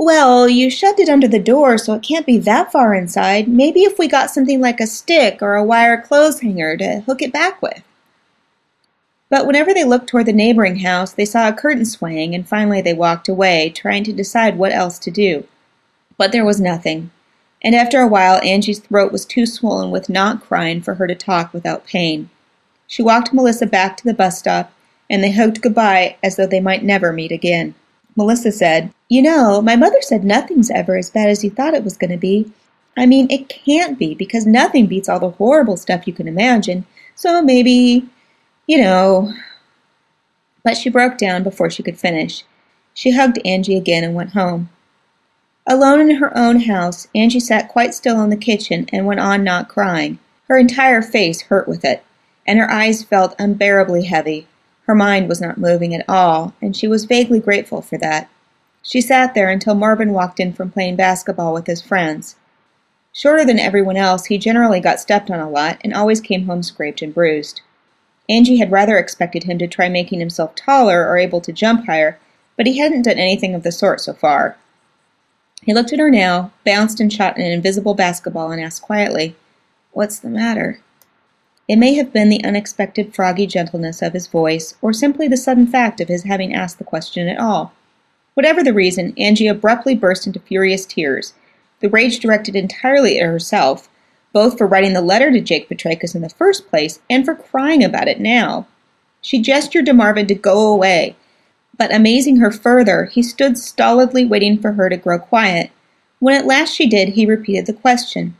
"Well, you shoved it under the door, so it can't be that far inside. Maybe if we got something like a stick or a wire clothes hanger to hook it back with." But whenever they looked toward the neighboring house, they saw a curtain swaying, and finally they walked away, trying to decide what else to do. But there was nothing, and after a while Angie's throat was too swollen with not crying for her to talk without pain. She walked Melissa back to the bus stop, and they hugged goodbye as though they might never meet again. Melissa said, "You know, my mother said nothing's ever as bad as you thought it was going to be. I mean, it can't be, because nothing beats all the horrible stuff you can imagine. So maybe, you know." But she broke down before she could finish. She hugged Angie again and went home. Alone in her own house, Angie sat quite still in the kitchen and went on not crying. Her entire face hurt with it, and her eyes felt unbearably heavy. Her mind was not moving at all, and she was vaguely grateful for that. She sat there until Marvin walked in from playing basketball with his friends. Shorter than everyone else, he generally got stepped on a lot and always came home scraped and bruised. Angie had rather expected him to try making himself taller or able to jump higher, but he hadn't done anything of the sort so far. He looked at her now, bounced and shot an invisible basketball, and asked quietly, "What's the matter?" It may have been the unexpected froggy gentleness of his voice, or simply the sudden fact of his having asked the question at all. Whatever the reason, Angie abruptly burst into furious tears, the rage directed entirely at herself, both for writing the letter to Jake Petrakis in the first place and for crying about it now. She gestured to Marvin to go away, but amazing her further, he stood stolidly waiting for her to grow quiet. When at last she did, he repeated the question,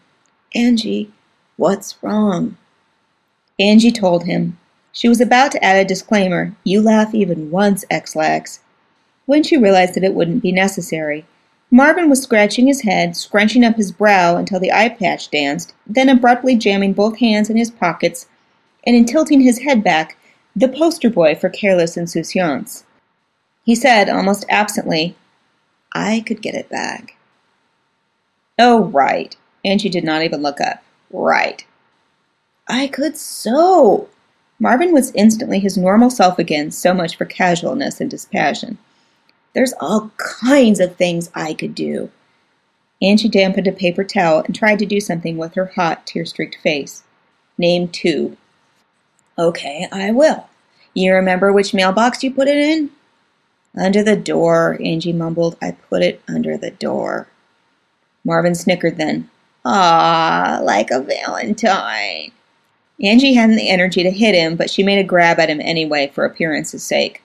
"Angie, what's wrong?" Angie told him. She was about to add a disclaimer, "You laugh even once, Ex-Lax," when she realized that it wouldn't be necessary. Marvin was scratching his head, scrunching up his brow until the eye patch danced, then abruptly jamming both hands in his pockets, and in tilting his head back, the poster boy for careless insouciance. He said, almost absently, "I could get it back." "Oh, right." Angie did not even look up. "Right. I could so." Marvin was instantly his normal self again, so much for casualness and dispassion. "There's all kinds of things I could do." Angie dampened a paper towel and tried to do something with her hot, tear-streaked face. "Name two." "Okay, I will. You remember which mailbox you put it in?" "Under the door," Angie mumbled. "I put it under the door." Marvin snickered then. "Ah, like a valentine." Angie hadn't the energy to hit him, but she made a grab at him anyway for appearance's sake.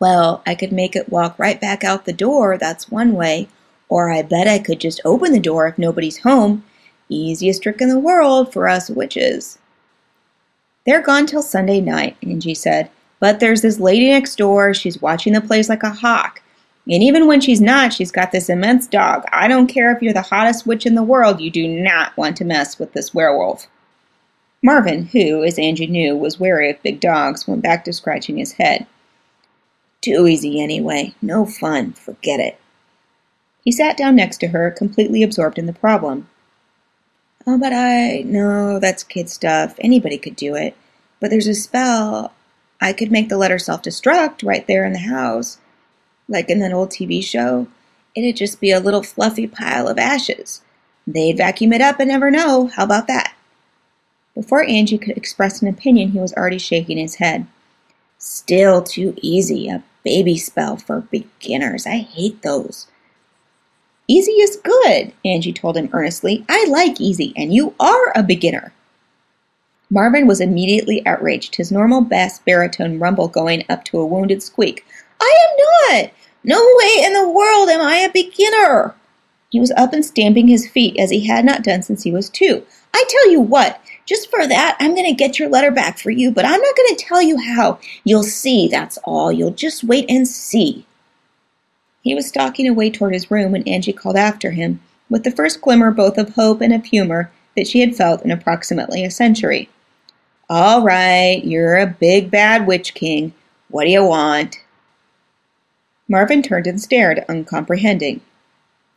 "Well, I could make it walk right back out the door, that's one way. Or I bet I could just open the door if nobody's home. Easiest trick in the world for us witches." "They're gone till Sunday night," Angie said. "But there's this lady next door. She's watching the place like a hawk. And even when she's not, she's got this immense dog. I don't care if you're the hottest witch in the world. You do not want to mess with this werewolf." Marvin, who, as Angie knew, was wary of big dogs, went back to scratching his head. "Too easy anyway. No fun. Forget it." He sat down next to her, completely absorbed in the problem. "Oh, but I... No, that's kid stuff. Anybody could do it. But there's a spell. I could make the letter self-destruct right there in the house. Like in that old T V show. It'd just be a little fluffy pile of ashes. They'd vacuum it up and never know. How about that?" Before Angie could express an opinion, he was already shaking his head. "Still too easy. A baby spell for beginners. I hate those." "Easy is good," Angie told him earnestly. "I like easy, and you are a beginner." Marvin was immediately outraged, his normal bass baritone rumble going up to a wounded squeak. "I am not! No way in the world am I a beginner!" He was up and stamping his feet as he had not done since he was two. "I tell you what, just for that, I'm going to get your letter back for you, but I'm not going to tell you how. You'll see, that's all. You'll just wait and see." He was stalking away toward his room when Angie called after him, with the first glimmer both of hope and of humor that she had felt in approximately a century. "All right, you're a big bad witch king. What do you want?" Marvin turned and stared, uncomprehending.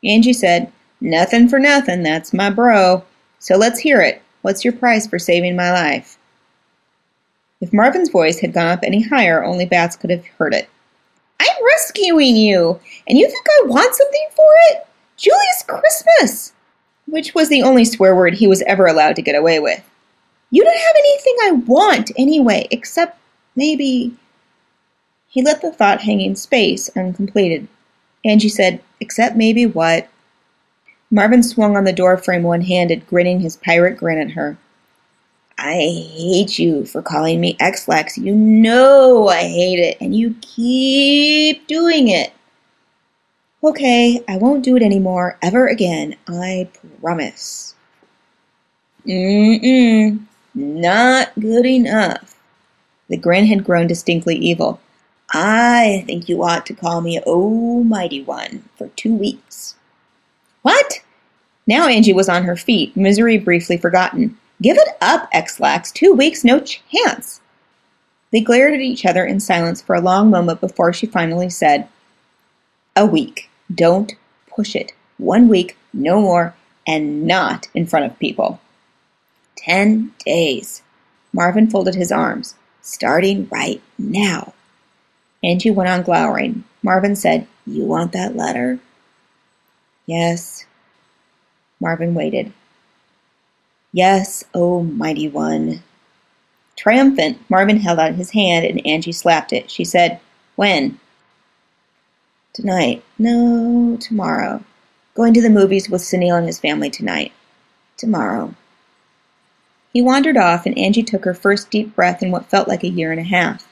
Angie said, "Nothing for nothing, that's my bro. So let's hear it. What's your price for saving my life?" If Marvin's voice had gone up any higher, only bats could have heard it. "I'm rescuing you, and you think I want something for it? Julius Christmas!" Which was the only swear word he was ever allowed to get away with. "You don't have anything I want anyway, except maybe..." He let the thought hang in space, uncompleted. Angie said, "Except maybe what?" Marvin swung on the door frame one-handed, grinning his pirate grin at her. "I hate you for calling me Ex-Lax. You know I hate it, and you keep doing it." "Okay, I won't do it anymore, ever again. I promise." "Mm-mm, not good enough." The grin had grown distinctly evil. "I think you ought to call me Almighty One for two weeks. What? Now Angie was on her feet, misery briefly forgotten. Give it up, Ex-Lax. Two weeks, no chance. They glared at each other in silence for a long moment before she finally said, A week. Don't push it. One week, no more, and not in front of people. Ten days. Marvin folded his arms. Starting right now. Angie went on glowering. Marvin said, You want that letter? Yes. Marvin waited. Yes, oh mighty one. Triumphant, Marvin held out his hand and Angie slapped it. She said, When? Tonight. No, tomorrow. Going to the movies with Sunil and his family tonight. Tomorrow. He wandered off, and Angie took her first deep breath in what felt like a year and a half.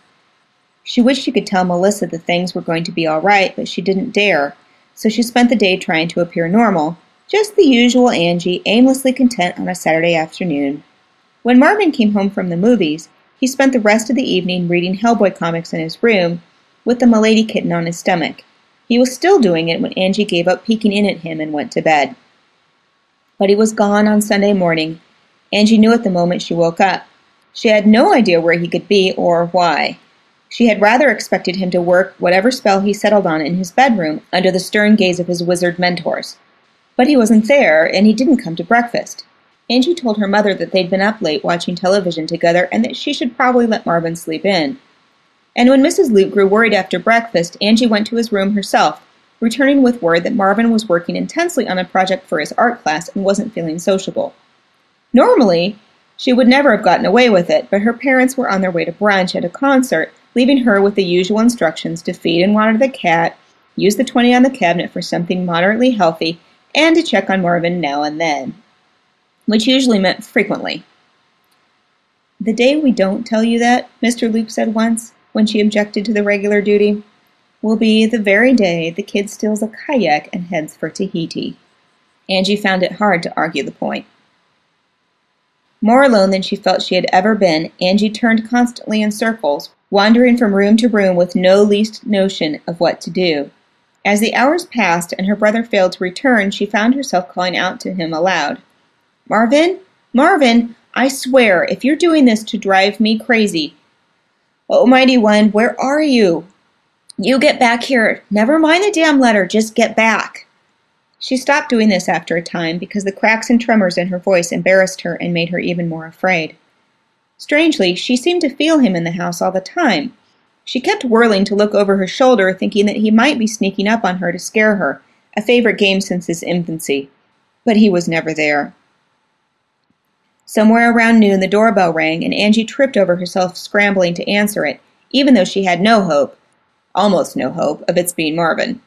She wished she could tell Melissa that things were going to be all right, but she didn't dare, so she spent the day trying to appear normal, just the usual Angie, aimlessly content on a Saturday afternoon. When Marvin came home from the movies, he spent the rest of the evening reading Hellboy comics in his room, with the Milady kitten on his stomach. He was still doing it when Angie gave up peeking in at him and went to bed. But he was gone on Sunday morning. Angie knew at the moment she woke up. She had no idea where he could be or why. She had rather expected him to work whatever spell he settled on in his bedroom under the stern gaze of his wizard mentors. But he wasn't there, and he didn't come to breakfast. Angie told her mother that they'd been up late watching television together and that she should probably let Marvin sleep in. And when Missus Lute grew worried after breakfast, Angie went to his room herself, returning with word that Marvin was working intensely on a project for his art class and wasn't feeling sociable. Normally, she would never have gotten away with it, but her parents were on their way to brunch at a concert, leaving her with the usual instructions to feed and water the cat, use the twenty on the cabinet for something moderately healthy, and to check on Marvin now and then, which usually meant frequently. The day we don't tell you that, Mister Luke said once, when she objected to the regular duty, will be the very day the kid steals a kayak and heads for Tahiti. Angie found it hard to argue the point. More alone than she felt she had ever been, Angie turned constantly in circles, wandering from room to room with no least notion of what to do. As the hours passed and her brother failed to return, she found herself calling out to him aloud. Marvin, Marvin, I swear, if you're doing this to drive me crazy. Oh, mighty one, where are you? You get back here. Never mind the damn letter, just get back. She stopped doing this after a time because the cracks and tremors in her voice embarrassed her and made her even more afraid. Strangely, she seemed to feel him in the house all the time. She kept whirling to look over her shoulder, thinking that he might be sneaking up on her to scare her, a favorite game since his infancy. But he was never there. Somewhere around noon, the doorbell rang, and Angie tripped over herself scrambling to answer it, even though she had no hope, almost no hope, of its being Marvin.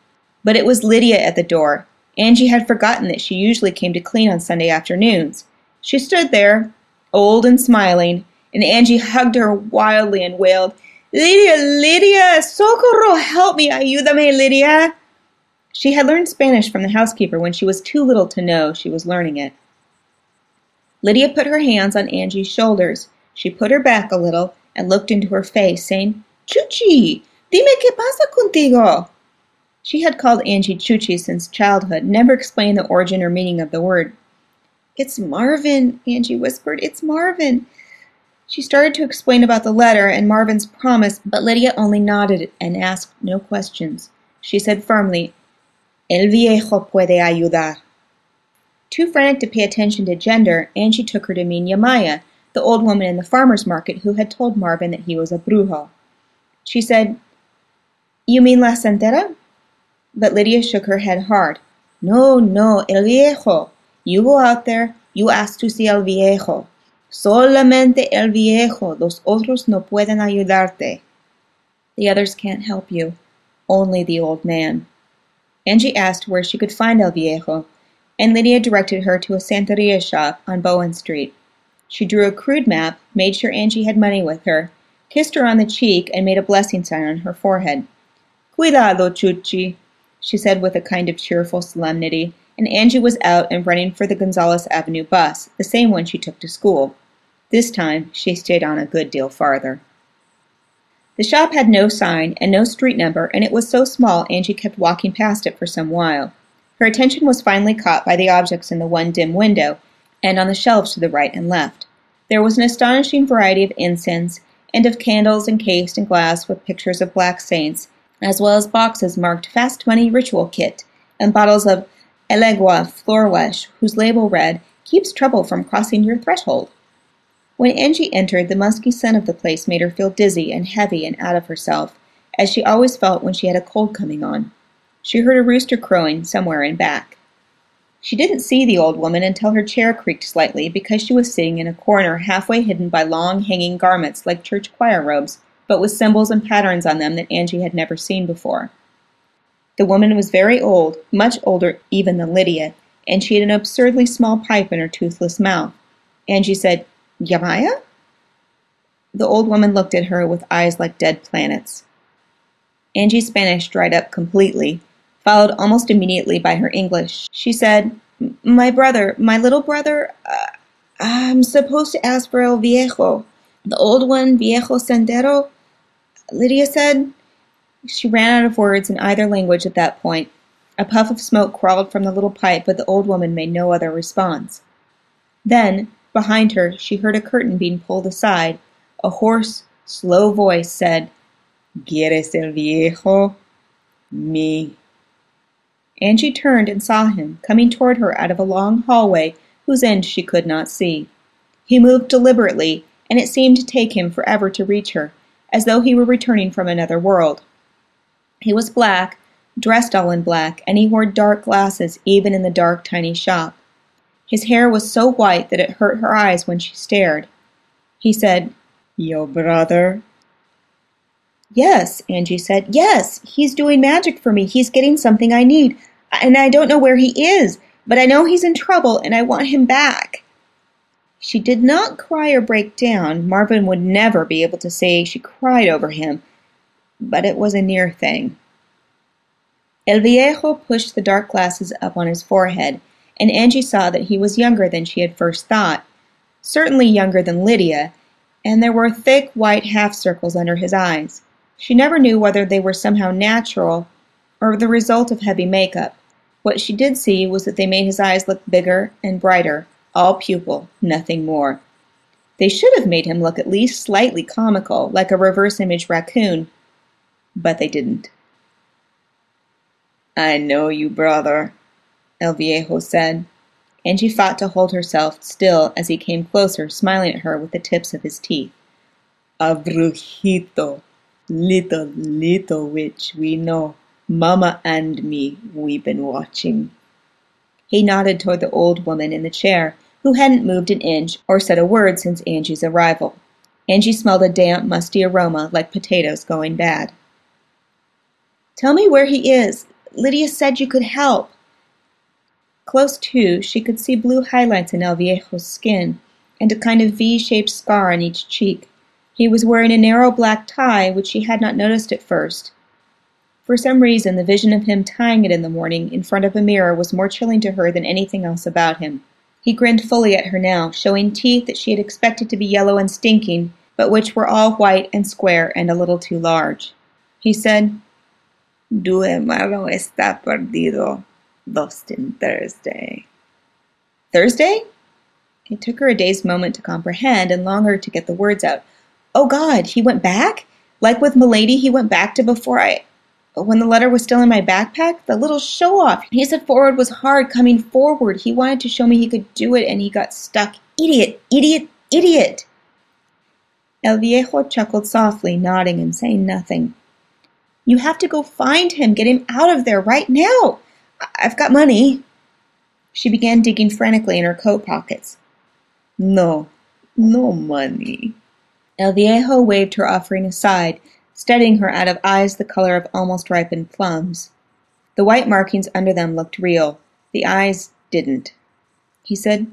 But it was Lydia at the door. Angie had forgotten that she usually came to clean on Sunday afternoons. She stood there, old and smiling, and Angie hugged her wildly and wailed, Lydia, Lydia, socorro, help me, ayúdame, Lydia. She had learned Spanish from the housekeeper when she was too little to know she was learning it. Lydia put her hands on Angie's shoulders. She put her back a little and looked into her face, saying, Chuchi, dime qué pasa contigo. She had called Angie Chuchi since childhood, never explained the origin or meaning of the word. It's Marvin, Angie whispered. It's Marvin. She started to explain about the letter and Marvin's promise, but Lydia only nodded and asked no questions. She said firmly, El viejo puede ayudar. Too frantic to pay attention to gender, Angie took her to mean Yemayá, the old woman in the farmer's market who had told Marvin that he was a brujo. She said, You mean la santera? But Lydia shook her head hard. No, no, el viejo. You go out there, you ask to see el viejo. Solamente el viejo. Los otros no pueden ayudarte. The others can't help you. Only the old man. Angie asked where she could find el viejo, and Lydia directed her to a Santeria shop on Bowen Street. She drew a crude map, made sure Angie had money with her, kissed her on the cheek, and made a blessing sign on her forehead. Cuidado, Chuchi. She said with a kind of cheerful solemnity, and Angie was out and running for the Gonzales Avenue bus, the same one she took to school. This time, she stayed on a good deal farther. The shop had no sign and no street number, and it was so small Angie kept walking past it for some while. Her attention was finally caught by the objects in the one dim window, and on the shelves to the right and left. There was an astonishing variety of incense and of candles encased in glass with pictures of black saints, as well as boxes marked Fast Money Ritual Kit and bottles of Elegua Floor Wash, whose label read, "Keeps trouble from crossing your threshold." When Angie entered, the musky scent of the place made her feel dizzy and heavy and out of herself, as she always felt when she had a cold coming on. She heard a rooster crowing somewhere in back. She didn't see the old woman until her chair creaked slightly because she was sitting in a corner halfway hidden by long hanging garments like church choir robes, but with symbols and patterns on them that Angie had never seen before. The woman was very old, much older even than Lydia, and she had an absurdly small pipe in her toothless mouth. Angie said, "Yemayá?" The old woman looked at her with eyes like dead planets. Angie's Spanish dried up completely, followed almost immediately by her English. She said, "My brother, my little brother, uh, I'm supposed to ask for El Viejo, the old one, Viejo Sendero," Lydia said. She ran out of words in either language at that point. A puff of smoke crawled from the little pipe, but the old woman made no other response. Then, behind her, she heard a curtain being pulled aside. A hoarse, slow voice said, "¿Quieres el viejo? Me." Angie turned and saw him, coming toward her out of a long hallway whose end she could not see. He moved deliberately, and it seemed to take him forever to reach her, as though he were returning from another world. He was black, dressed all in black, and he wore dark glasses even in the dark, tiny shop. His hair was so white that it hurt her eyes when she stared. He said, "Yo, brother?" "Yes," Angie said. "Yes, he's doing magic for me. He's getting something I need, and I don't know where he is, but I know he's in trouble, and I want him back." She did not cry or break down. Marvin would never be able to say she cried over him, but it was a near thing. El Viejo pushed the dark glasses up on his forehead, and Angie saw that he was younger than she had first thought, certainly younger than Lydia, and there were thick white half-circles under his eyes. She never knew whether they were somehow natural or the result of heavy makeup. What she did see was that they made his eyes look bigger and brighter, all pupil, nothing more. They should have made him look at least slightly comical, like a reverse-image raccoon, but they didn't. "I know you, brother," El Viejo said, and she fought to hold herself still as he came closer, smiling at her with the tips of his teeth. "A brujito, little, little witch, we know. Mama and me, we've been watching." He nodded toward the old woman in the chair, who hadn't moved an inch or said a word since Angie's arrival. Angie smelled a damp, musty aroma like potatoes going bad. "Tell me where he is. Lydia said you could help." Close to, she could see blue highlights in El Viejo's skin, and a kind of V-shaped scar on each cheek. He was wearing a narrow black tie, which she had not noticed at first. For some reason, the vision of him tying it in the morning in front of a mirror was more chilling to her than anything else about him. He grinned fully at her now, showing teeth that she had expected to be yellow and stinking, but which were all white and square and a little too large. He said, "Tu hermano está perdido. Lost in Thursday." "Thursday?" It took her a dazed moment to comprehend and longer to get the words out. "Oh, God, he went back? Like with Milady, he went back to before I... When the letter was still in my backpack? The little show-off. He said forward was hard, coming forward. He wanted to show me he could do it, and he got stuck. Idiot, idiot, idiot." El Viejo chuckled softly, nodding and saying nothing. "You have to go find him. Get him out of there right now. I've got money." She began digging frantically in her coat pockets. "No, no money." El Viejo waved her offering aside, studying her out of eyes the color of almost ripened plums. The white markings under them looked real. The eyes didn't. He said,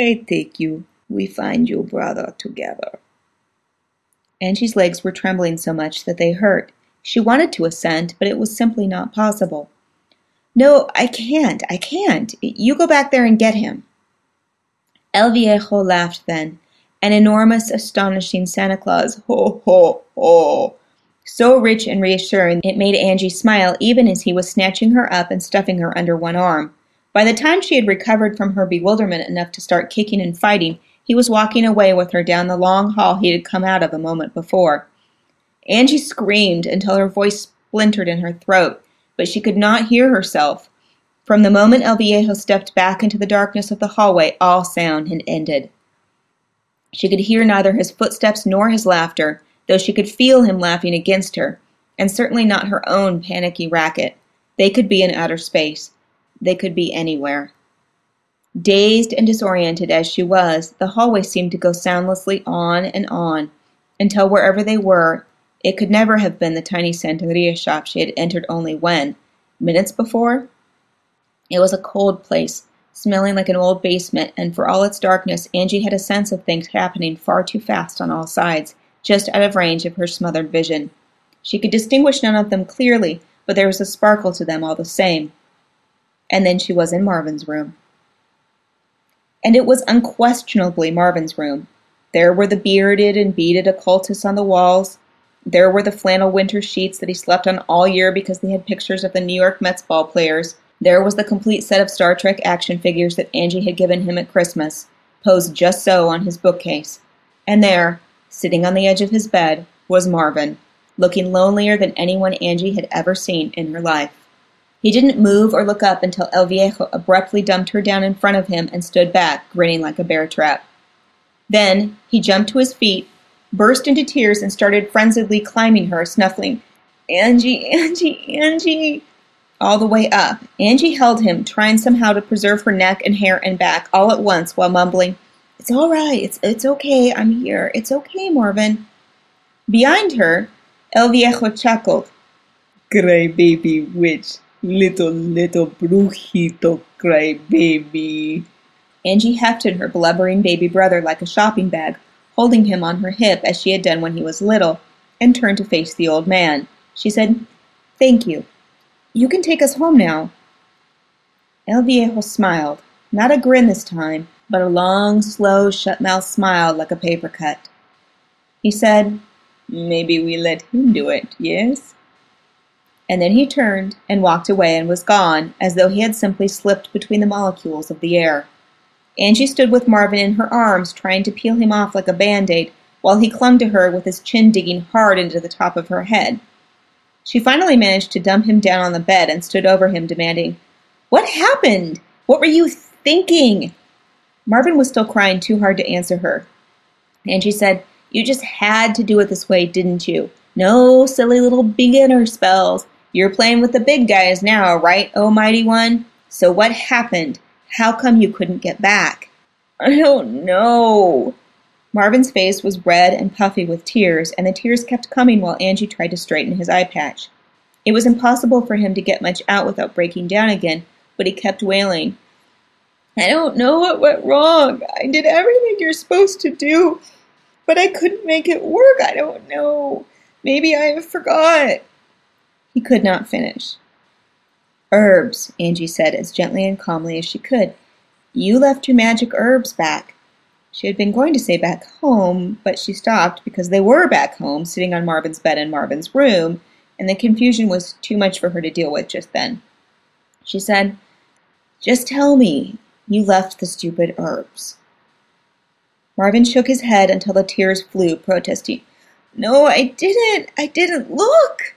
"I take you. We find your brother together." Angie's legs were trembling so much that they hurt. She wanted to assent, but it was simply not possible. "No, I can't, I can't. You go back there and get him." El Viejo laughed then, an enormous, astonishing Santa Claus, ho, ho, ho, so rich and reassuring it made Angie smile even as he was snatching her up and stuffing her under one arm. By the time she had recovered from her bewilderment enough to start kicking and fighting, He was walking away with her down the long hall he had come out of a moment before. Angie screamed until her voice splintered in her throat, but she could not hear herself. From the moment El Viejo stepped back into the darkness of the hallway, all sound had ended. She could hear neither his footsteps nor his laughter, though she could feel him laughing against her, and certainly not her own panicky racket. They could be in outer space. They could be anywhere. Dazed and disoriented as she was, the hallway seemed to go soundlessly on and on, until wherever they were, it could never have been the tiny Santeria shop she had entered only when, minutes before? It was a cold place, smelling like an old basement, and for all its darkness, Angie had a sense of things happening far too fast on all sides, just out of range of her smothered vision. She could distinguish none of them clearly, but there was a sparkle to them all the same. And then she was in Marvin's room. And it was unquestionably Marvin's room. There were the bearded and beaded occultists on the walls. There were the flannel winter sheets that he slept on all year because they had pictures of the New York Mets ball players. There was the complete set of Star Trek action figures that Angie had given him at Christmas, posed just so on his bookcase. And there, sitting on the edge of his bed, was Marvin, looking lonelier than anyone Angie had ever seen in her life. He didn't move or look up until El Viejo abruptly dumped her down in front of him and stood back, grinning like a bear trap. Then he jumped to his feet, burst into tears, and started frenziedly climbing her, snuffling, "Angie, Angie, Angie," all the way up. Angie held him, trying somehow to preserve her neck and hair and back all at once while mumbling, "It's all right, it's, it's okay, I'm here, it's okay, Marvin." Behind her, El Viejo chuckled, "Cry baby witch. Little, little brujito, cry baby." Angie hefted her blubbering baby brother like a shopping bag, holding him on her hip as she had done when he was little, and turned to face the old man. She said, "Thank you. You can take us home now." El Viejo smiled, not a grin this time, but a long, slow, shut-mouthed smile like a paper cut. He said, "Maybe we let him do it, yes?" And then he turned and walked away and was gone, as though he had simply slipped between the molecules of the air. Angie stood with Marvin in her arms, trying to peel him off like a Band-Aid, while he clung to her with his chin digging hard into the top of her head. She finally managed to dump him down on the bed and stood over him, demanding, "What happened? What were you thinking?" Marvin was still crying too hard to answer her. Angie said, "You just had to do it this way, didn't you? No silly little beginner spells. You're playing with the big guys now, right, almighty one? So what happened? How come you couldn't get back?" "I don't know." Marvin's face was red and puffy with tears, and the tears kept coming while Angie tried to straighten his eye patch. It was impossible for him to get much out without breaking down again, but he kept wailing, "I don't know what went wrong. I did everything you're supposed to do, but I couldn't make it work. I don't know. Maybe I forgot." He could not finish. "Herbs," Angie said as gently and calmly as she could. "You left your magic herbs back." She had been going to say back home, but she stopped because they were back home, sitting on Marvin's bed in Marvin's room, and the confusion was too much for her to deal with just then. She said, "Just tell me you left the stupid herbs." Marvin shook his head until the tears flew, protesting, "No, I didn't. I didn't look."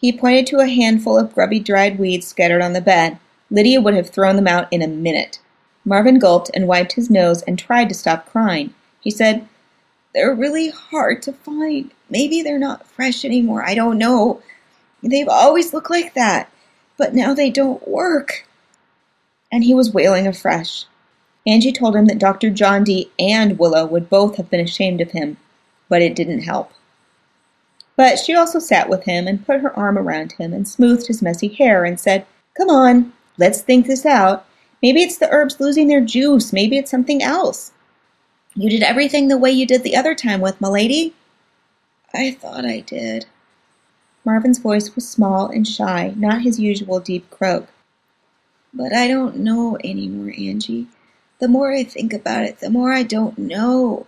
He pointed to a handful of grubby dried weeds scattered on the bed. Lydia would have thrown them out in a minute. Marvin gulped and wiped his nose and tried to stop crying. He said, "They're really hard to find. Maybe they're not fresh anymore. I don't know. They've always looked like that, but now they don't work." And he was wailing afresh. Angie told him that Doctor John Dee and Willow would both have been ashamed of him, but it didn't help. But she also sat with him and put her arm around him and smoothed his messy hair and said, "Come on, let's think this out. Maybe it's the herbs losing their juice. Maybe it's something else. You did everything the way you did the other time with Milady." "I thought I did." Marvin's voice was small and shy, not his usual deep croak. "But I don't know anymore, Angie. The more I think about it, the more I don't know.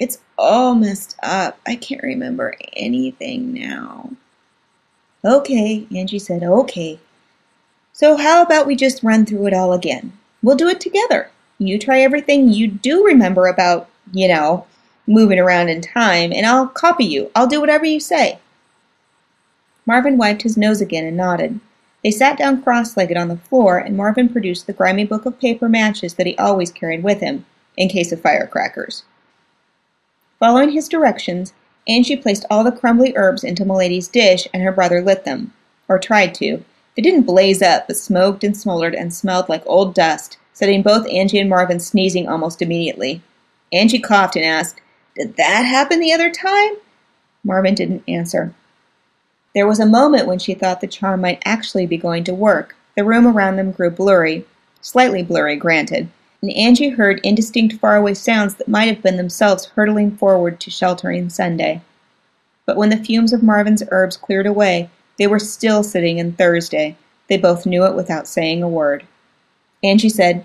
It's all messed up. I can't remember anything now." "Okay," Angie said, "okay. So how about we just run through it all again? We'll do it together. you try everything you do remember about, you know, moving around in time, and I'll copy you. I'll do whatever you say." Marvin wiped his nose again and nodded. They sat down cross-legged on the floor, and Marvin produced the grimy book of paper matches that he always carried with him, in case of firecrackers. Following his directions, Angie placed all the crumbly herbs into Milady's dish, and her brother lit them, or tried to. They didn't blaze up, but smoked and smoldered and smelled like old dust, setting both Angie and Marvin sneezing almost immediately. Angie coughed and asked, "Did that happen the other time?" Marvin didn't answer. There was a moment when she thought the charm might actually be going to work. The room around them grew blurry, slightly blurry, granted, and Angie heard indistinct faraway sounds that might have been themselves hurtling forward to sheltering Sunday. But when the fumes of Marvin's herbs cleared away, they were still sitting in Thursday. They both knew it without saying a word. Angie said,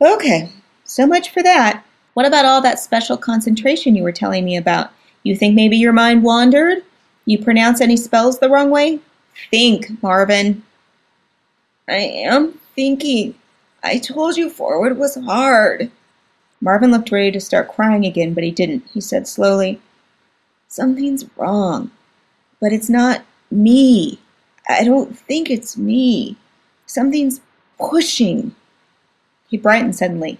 "Okay, so much for that. What about all that special concentration you were telling me about? You think maybe your mind wandered? You pronounce any spells the wrong way? Think, Marvin." "I am thinking. I told you forward was hard." Marvin looked ready to start crying again, but he didn't. He said slowly, "Something's wrong, but it's not me. I don't think it's me. Something's pushing." He brightened suddenly.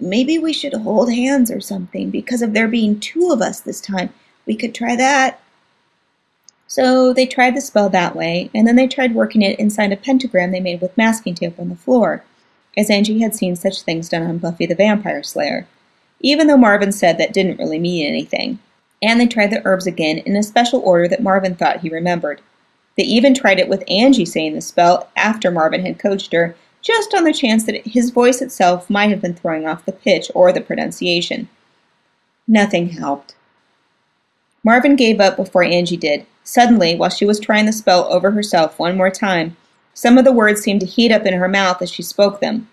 "Maybe we should hold hands or something, because of there being two of us this time. We could try that." So they tried the spell that way, and then they tried working it inside a pentagram they made with masking tape on the floor, as Angie had seen such things done on Buffy the Vampire Slayer, even though Marvin said that didn't really mean anything. And they tried the herbs again in a special order that Marvin thought he remembered. They even tried it with Angie saying the spell after Marvin had coached her, just on the chance that his voice itself might have been throwing off the pitch or the pronunciation. Nothing helped. Marvin gave up before Angie did. Suddenly, while she was trying the spell over herself one more time, some of the words seemed to heat up in her mouth as she spoke them.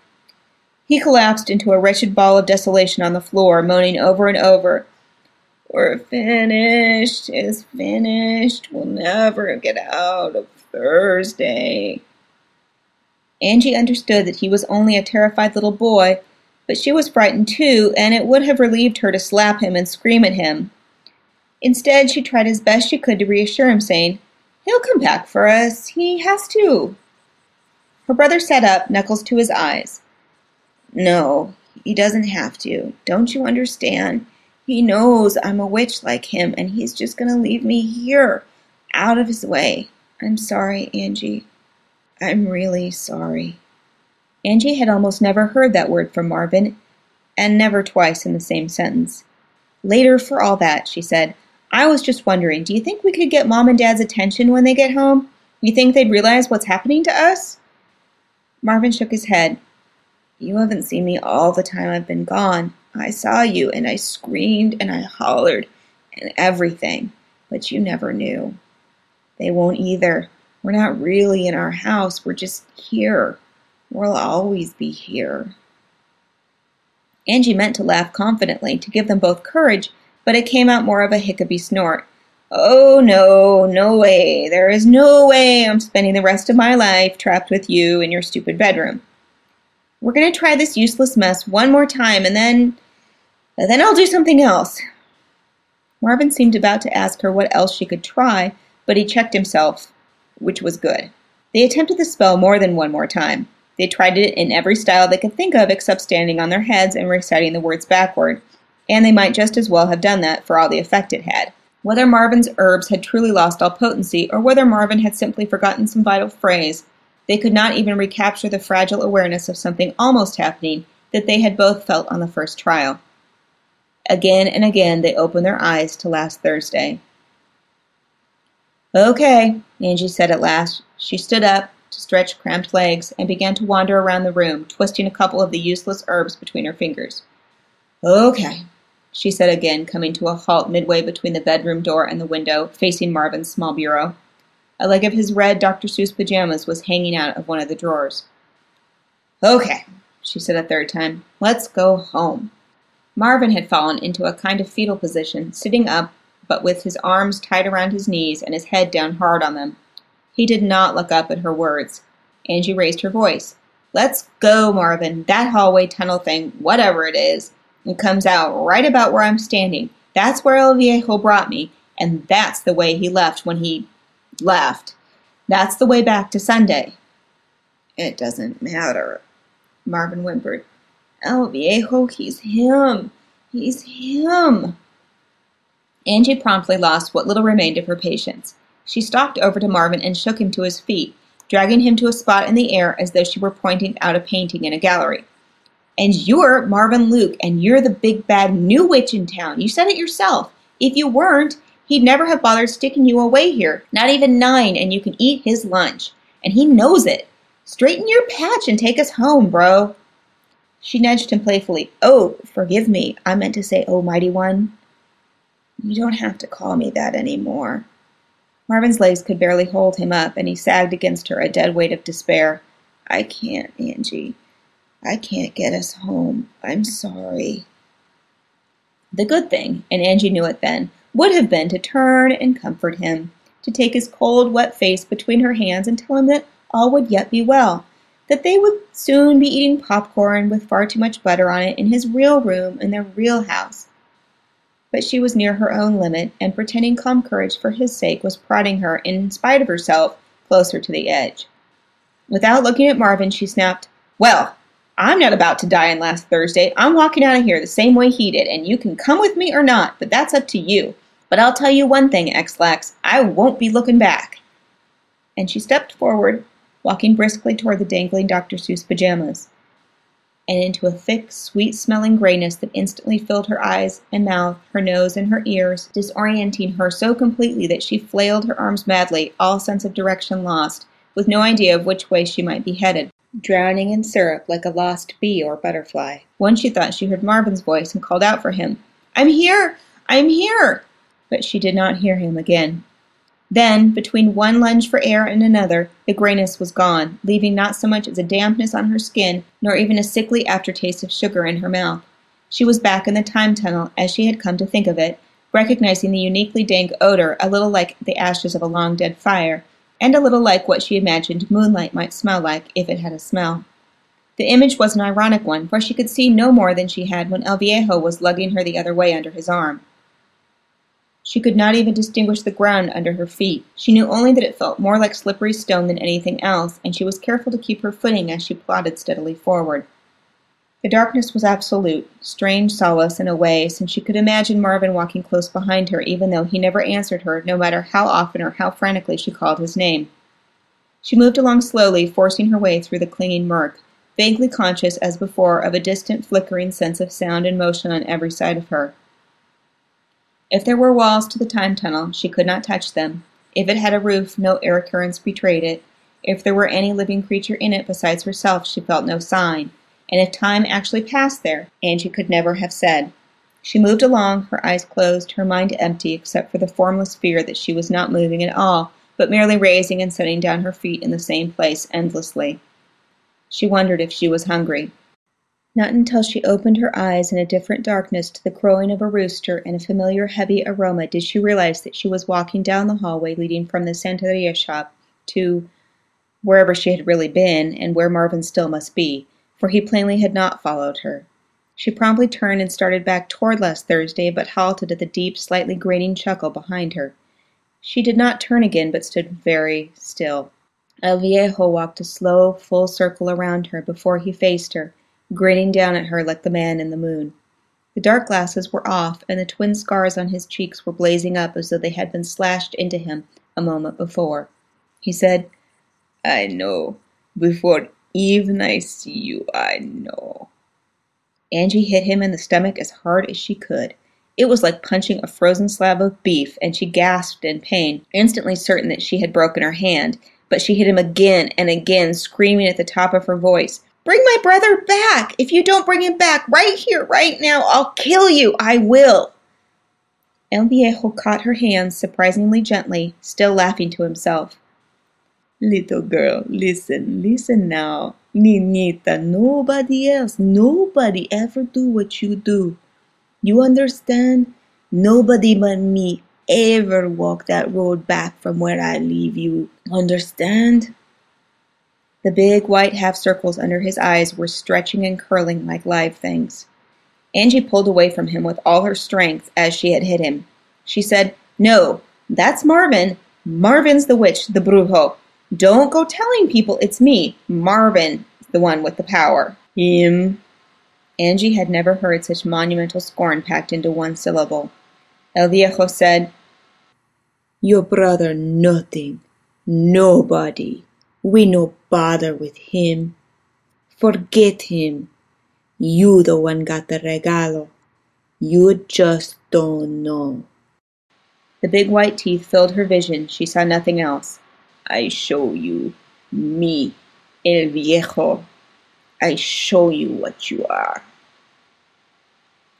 He collapsed into a wretched ball of desolation on the floor, moaning over and over, "We're finished, it's finished, we'll never get out of Thursday." Angie understood that he was only a terrified little boy, but she was frightened too, and it would have relieved her to slap him and scream at him. Instead, she tried as best she could to reassure him, saying, "He'll come back for us. He has to." Her brother sat up, knuckles to his eyes. "No, he doesn't have to. Don't you understand? He knows I'm a witch like him, and he's just going to leave me here, out of his way. I'm sorry, Angie. I'm really sorry." Angie had almost never heard that word from Marvin, and never twice in the same sentence. "Later for all that," she said. "I was just wondering, do you think we could get Mom and Dad's attention when they get home? You think they'd realize what's happening to us?" Marvin shook his head. "You haven't seen me all the time I've been gone. I saw you, and I screamed, and I hollered, and everything. But you never knew. They won't either. We're not really in our house. We're just here. We'll always be here." Angie meant to laugh confidently, to give them both courage, but it came out more of a hiccupy snort. "Oh, no, no way. There is no way I'm spending the rest of my life trapped with you in your stupid bedroom. We're going to try this useless mess one more time, and then, and then I'll do something else." Marvin seemed about to ask her what else she could try, but he checked himself, which was good. They attempted the spell more than one more time. They tried it in every style they could think of except standing on their heads and reciting the words backward, and they might just as well have done that for all the effect it had. Whether Marvin's herbs had truly lost all potency, or whether Marvin had simply forgotten some vital phrase, they could not even recapture the fragile awareness of something almost happening that they had both felt on the first trial. Again and again they opened their eyes to last Thursday. "Okay," Angie said at last. She stood up, to stretch cramped legs, and began to wander around the room, twisting a couple of the useless herbs between her fingers. "Okay," she said again, coming to a halt midway between the bedroom door and the window, facing Marvin's small bureau. A leg of his red Doctor Seuss pajamas was hanging out of one of the drawers. "Okay," she said a third time, "let's go home." Marvin had fallen into a kind of fetal position, sitting up, but with his arms tied around his knees and his head down hard on them. He did not look up at her words. Angie raised her voice. Let's go, Marvin, that hallway tunnel thing, whatever it is, and comes out right about where I'm standing. That's where El Viejo brought me, and that's the way he left when he left. That's the way back to Sunday. It doesn't matter, Marvin whimpered. El Viejo, he's him. He's him. Angie promptly lost what little remained of her patience. She stalked over to Marvin and shook him to his feet, dragging him to a spot in the air as though she were pointing out a painting in a gallery. And you're Marvin Luke, and you're the big bad new witch in town. You said it yourself. If you weren't, he'd never have bothered sticking you away here, not even nine, and you can eat his lunch. And he knows it. Straighten your patch and take us home, bro. She nudged him playfully. Oh, forgive me. I meant to say, Almighty One. You don't have to call me that anymore. Marvin's legs could barely hold him up, and he sagged against her, a dead weight of despair. I can't, Angie. I can't get us home. I'm sorry. The good thing, and Angie knew it then, would have been to turn and comfort him, to take his cold, wet face between her hands and tell him that all would yet be well, that they would soon be eating popcorn with far too much butter on it in his real room in their real house. But she was near her own limit, and pretending calm courage for his sake was prodding her, in spite of herself, closer to the edge. Without looking at Marvin, she snapped, Well, I'm not about to die on last Thursday. I'm walking out of here the same way he did, and you can come with me or not, but that's up to you. But I'll tell you one thing, Ex-Lax, I won't be looking back. And she stepped forward, walking briskly toward the dangling Doctor Seuss pajamas, and into a thick, sweet-smelling grayness that instantly filled her eyes and mouth, her nose and her ears, disorienting her so completely that she flailed her arms madly, all sense of direction lost, with no idea of which way she might be headed, drowning in syrup like a lost bee or butterfly. Once she thought she heard Marvin's voice and called out for him, I'm here! I'm here! But she did not hear him again. Then, between one lunge for air and another, the grayness was gone, leaving not so much as a dampness on her skin, nor even a sickly aftertaste of sugar in her mouth. She was back in the time tunnel, as she had come to think of it, recognizing the uniquely dank odor, a little like the ashes of a long-dead fire, and a little like what she imagined moonlight might smell like, if it had a smell. The image was an ironic one, for she could see no more than she had when El Viejo was lugging her the other way under his arm. She could not even distinguish the ground under her feet. She knew only that it felt more like slippery stone than anything else, and she was careful to keep her footing as she plodded steadily forward. The darkness was absolute, strange solace in a way, since she could imagine Marvin walking close behind her, even though he never answered her, no matter how often or how frantically she called his name. She moved along slowly, forcing her way through the clinging murk, vaguely conscious, as before, of a distant, flickering sense of sound and motion on every side of her. If there were walls to the time tunnel, she could not touch them. If it had a roof, no air currents betrayed it. If there were any living creature in it besides herself, she felt no sign. And if time actually passed there, Angie could never have said. She moved along, her eyes closed, her mind empty, except for the formless fear that she was not moving at all, but merely raising and setting down her feet in the same place endlessly. She wondered if she was hungry. Not until she opened her eyes in a different darkness to the crowing of a rooster and a familiar heavy aroma did she realize that she was walking down the hallway leading from the Santeria shop to wherever she had really been and where Marvin still must be, for he plainly had not followed her. She promptly turned and started back toward last Thursday, but halted at the deep, slightly grating chuckle behind her. She did not turn again, but stood very still. El Viejo walked a slow, full circle around her before he faced her, grinning down at her like the man in the moon. The dark glasses were off, and the twin scars on his cheeks were blazing up as though they had been slashed into him a moment before. He said, I know. Before even I see you, I know. Angie hit him in the stomach as hard as she could. It was like punching a frozen slab of beef, and she gasped in pain, instantly certain that she had broken her hand. But she hit him again and again, screaming at the top of her voice, Bring my brother back! If you don't bring him back, right here, right now, I'll kill you! I will! El Viejo caught her hands surprisingly gently, still laughing to himself. Little girl, listen, listen now. Niñita, nobody else, nobody ever do what you do. You understand? Nobody but me ever walk that road back from where I leave you. Understand? The big white half-circles under his eyes were stretching and curling like live things. Angie pulled away from him with all her strength as she had hit him. She said, "No, that's Marvin. Marvin's the witch, the brujo. Don't go telling people it's me. Marvin, the one with the power. Him." Angie had never heard such monumental scorn packed into one syllable. El Viejo said, "Your brother nothing. Nobody. We no bother with him. Forget him. You the one got the regalo. You just don't know." The big white teeth filled her vision. She saw nothing else. "I show you. Me. El Viejo. I show you what you are."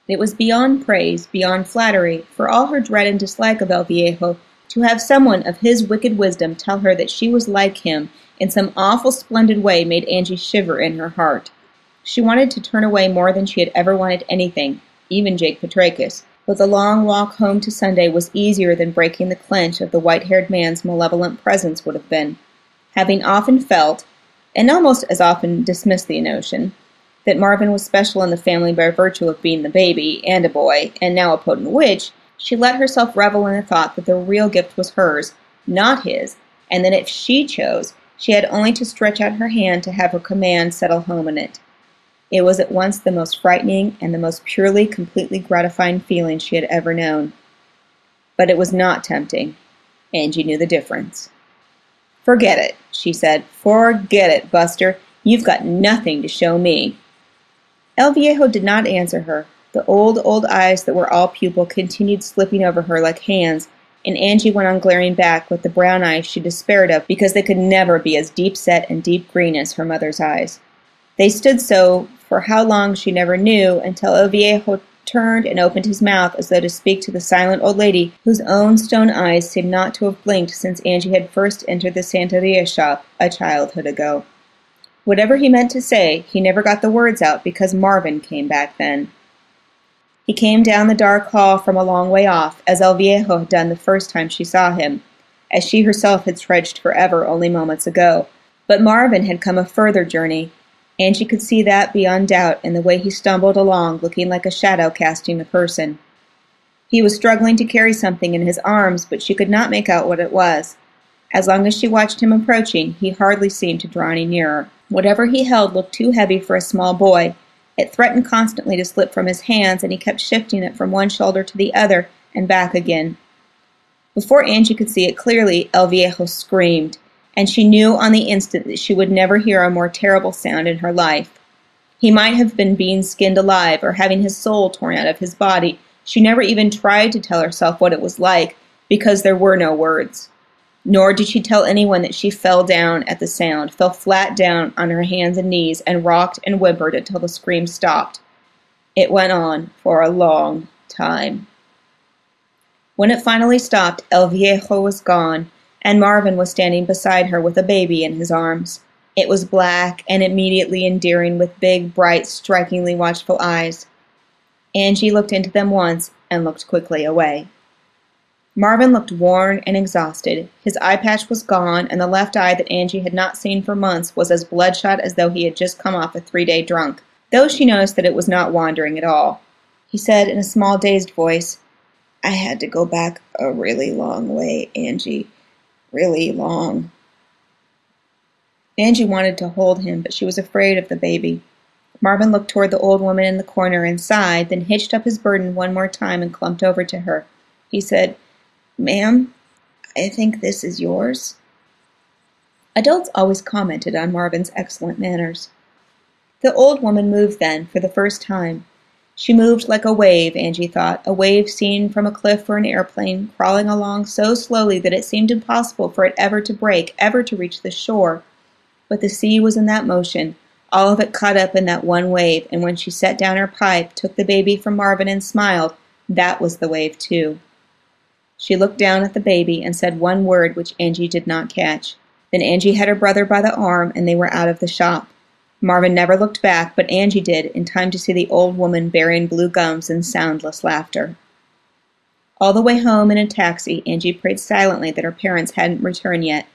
It was beyond praise, beyond flattery, for all her dread and dislike of El Viejo, to have someone of his wicked wisdom tell her that she was like him in some awful, splendid way made Angie shiver in her heart. She wanted to turn away more than she had ever wanted anything, even Jake Petrakis, but the long walk home to Sunday was easier than breaking the clinch of the white-haired man's malevolent presence would have been. Having often felt, and almost as often dismissed the notion, that Marvin was special in the family by virtue of being the baby and a boy, and now a potent witch, she let herself revel in the thought that the real gift was hers, not his, and that if she chose, she had only to stretch out her hand to have her command settle home in it. It was at once the most frightening and the most purely, completely gratifying feeling she had ever known. But it was not tempting. Angie knew the difference. "Forget it," she said. "Forget it, Buster. You've got nothing to show me." El Viejo did not answer her. The old, old eyes that were all pupil continued slipping over her like hands, and Angie went on glaring back with the brown eyes she despaired of because they could never be as deep-set and deep-green as her mother's eyes. They stood so for how long she never knew, until El Viejo turned and opened his mouth as though to speak to the silent old lady whose own stone eyes seemed not to have blinked since Angie had first entered the Santeria shop a childhood ago. Whatever he meant to say, he never got the words out because Marvin came back then. He came down the dark hall from a long way off, as El Viejo had done the first time she saw him, as she herself had trudged forever only moments ago. But Marvin had come a further journey, and she could see that beyond doubt in the way he stumbled along, looking like a shadow casting a person. He was struggling to carry something in his arms, but she could not make out what it was. As long as she watched him approaching, he hardly seemed to draw any nearer. Whatever he held looked too heavy for a small boy. It threatened constantly to slip from his hands, and he kept shifting it from one shoulder to the other and back again. Before Angie could see it clearly, El Viejo screamed, and she knew on the instant that she would never hear a more terrible sound in her life. He might have been being skinned alive or having his soul torn out of his body. She never even tried to tell herself what it was like, because there were no words. Nor did she tell anyone that she fell down at the sound, fell flat down on her hands and knees, and rocked and whimpered until the scream stopped. It went on for a long time. When it finally stopped, El Viejo was gone, and Marvin was standing beside her with a baby in his arms. It was black and immediately endearing, with big, bright, strikingly watchful eyes. Angie looked into them once and looked quickly away. Marvin looked worn and exhausted. His eye patch was gone, and the left eye that Angie had not seen for months was as bloodshot as though he had just come off a three-day drunk, though she noticed that it was not wandering at all. He said in a small, dazed voice, "I had to go back a really long way, Angie. Really long." Angie wanted to hold him, but she was afraid of the baby. Marvin looked toward the old woman in the corner and sighed, then hitched up his burden one more time and clumped over to her. He said, "Ma'am, I think this is yours." Adults always commented on Marvin's excellent manners. The old woman moved then, for the first time. She moved like a wave, Angie thought, a wave seen from a cliff or an airplane, crawling along so slowly that it seemed impossible for it ever to break, ever to reach the shore. But the sea was in that motion, all of it caught up in that one wave, and when she set down her pipe, took the baby from Marvin and smiled, that was the wave too. She looked down at the baby and said one word which Angie did not catch. Then Angie had her brother by the arm, and they were out of the shop. Marvin never looked back, but Angie did, in time to see the old woman burying blue gums in soundless laughter. All the way home in a taxi, Angie prayed silently that her parents hadn't returned yet.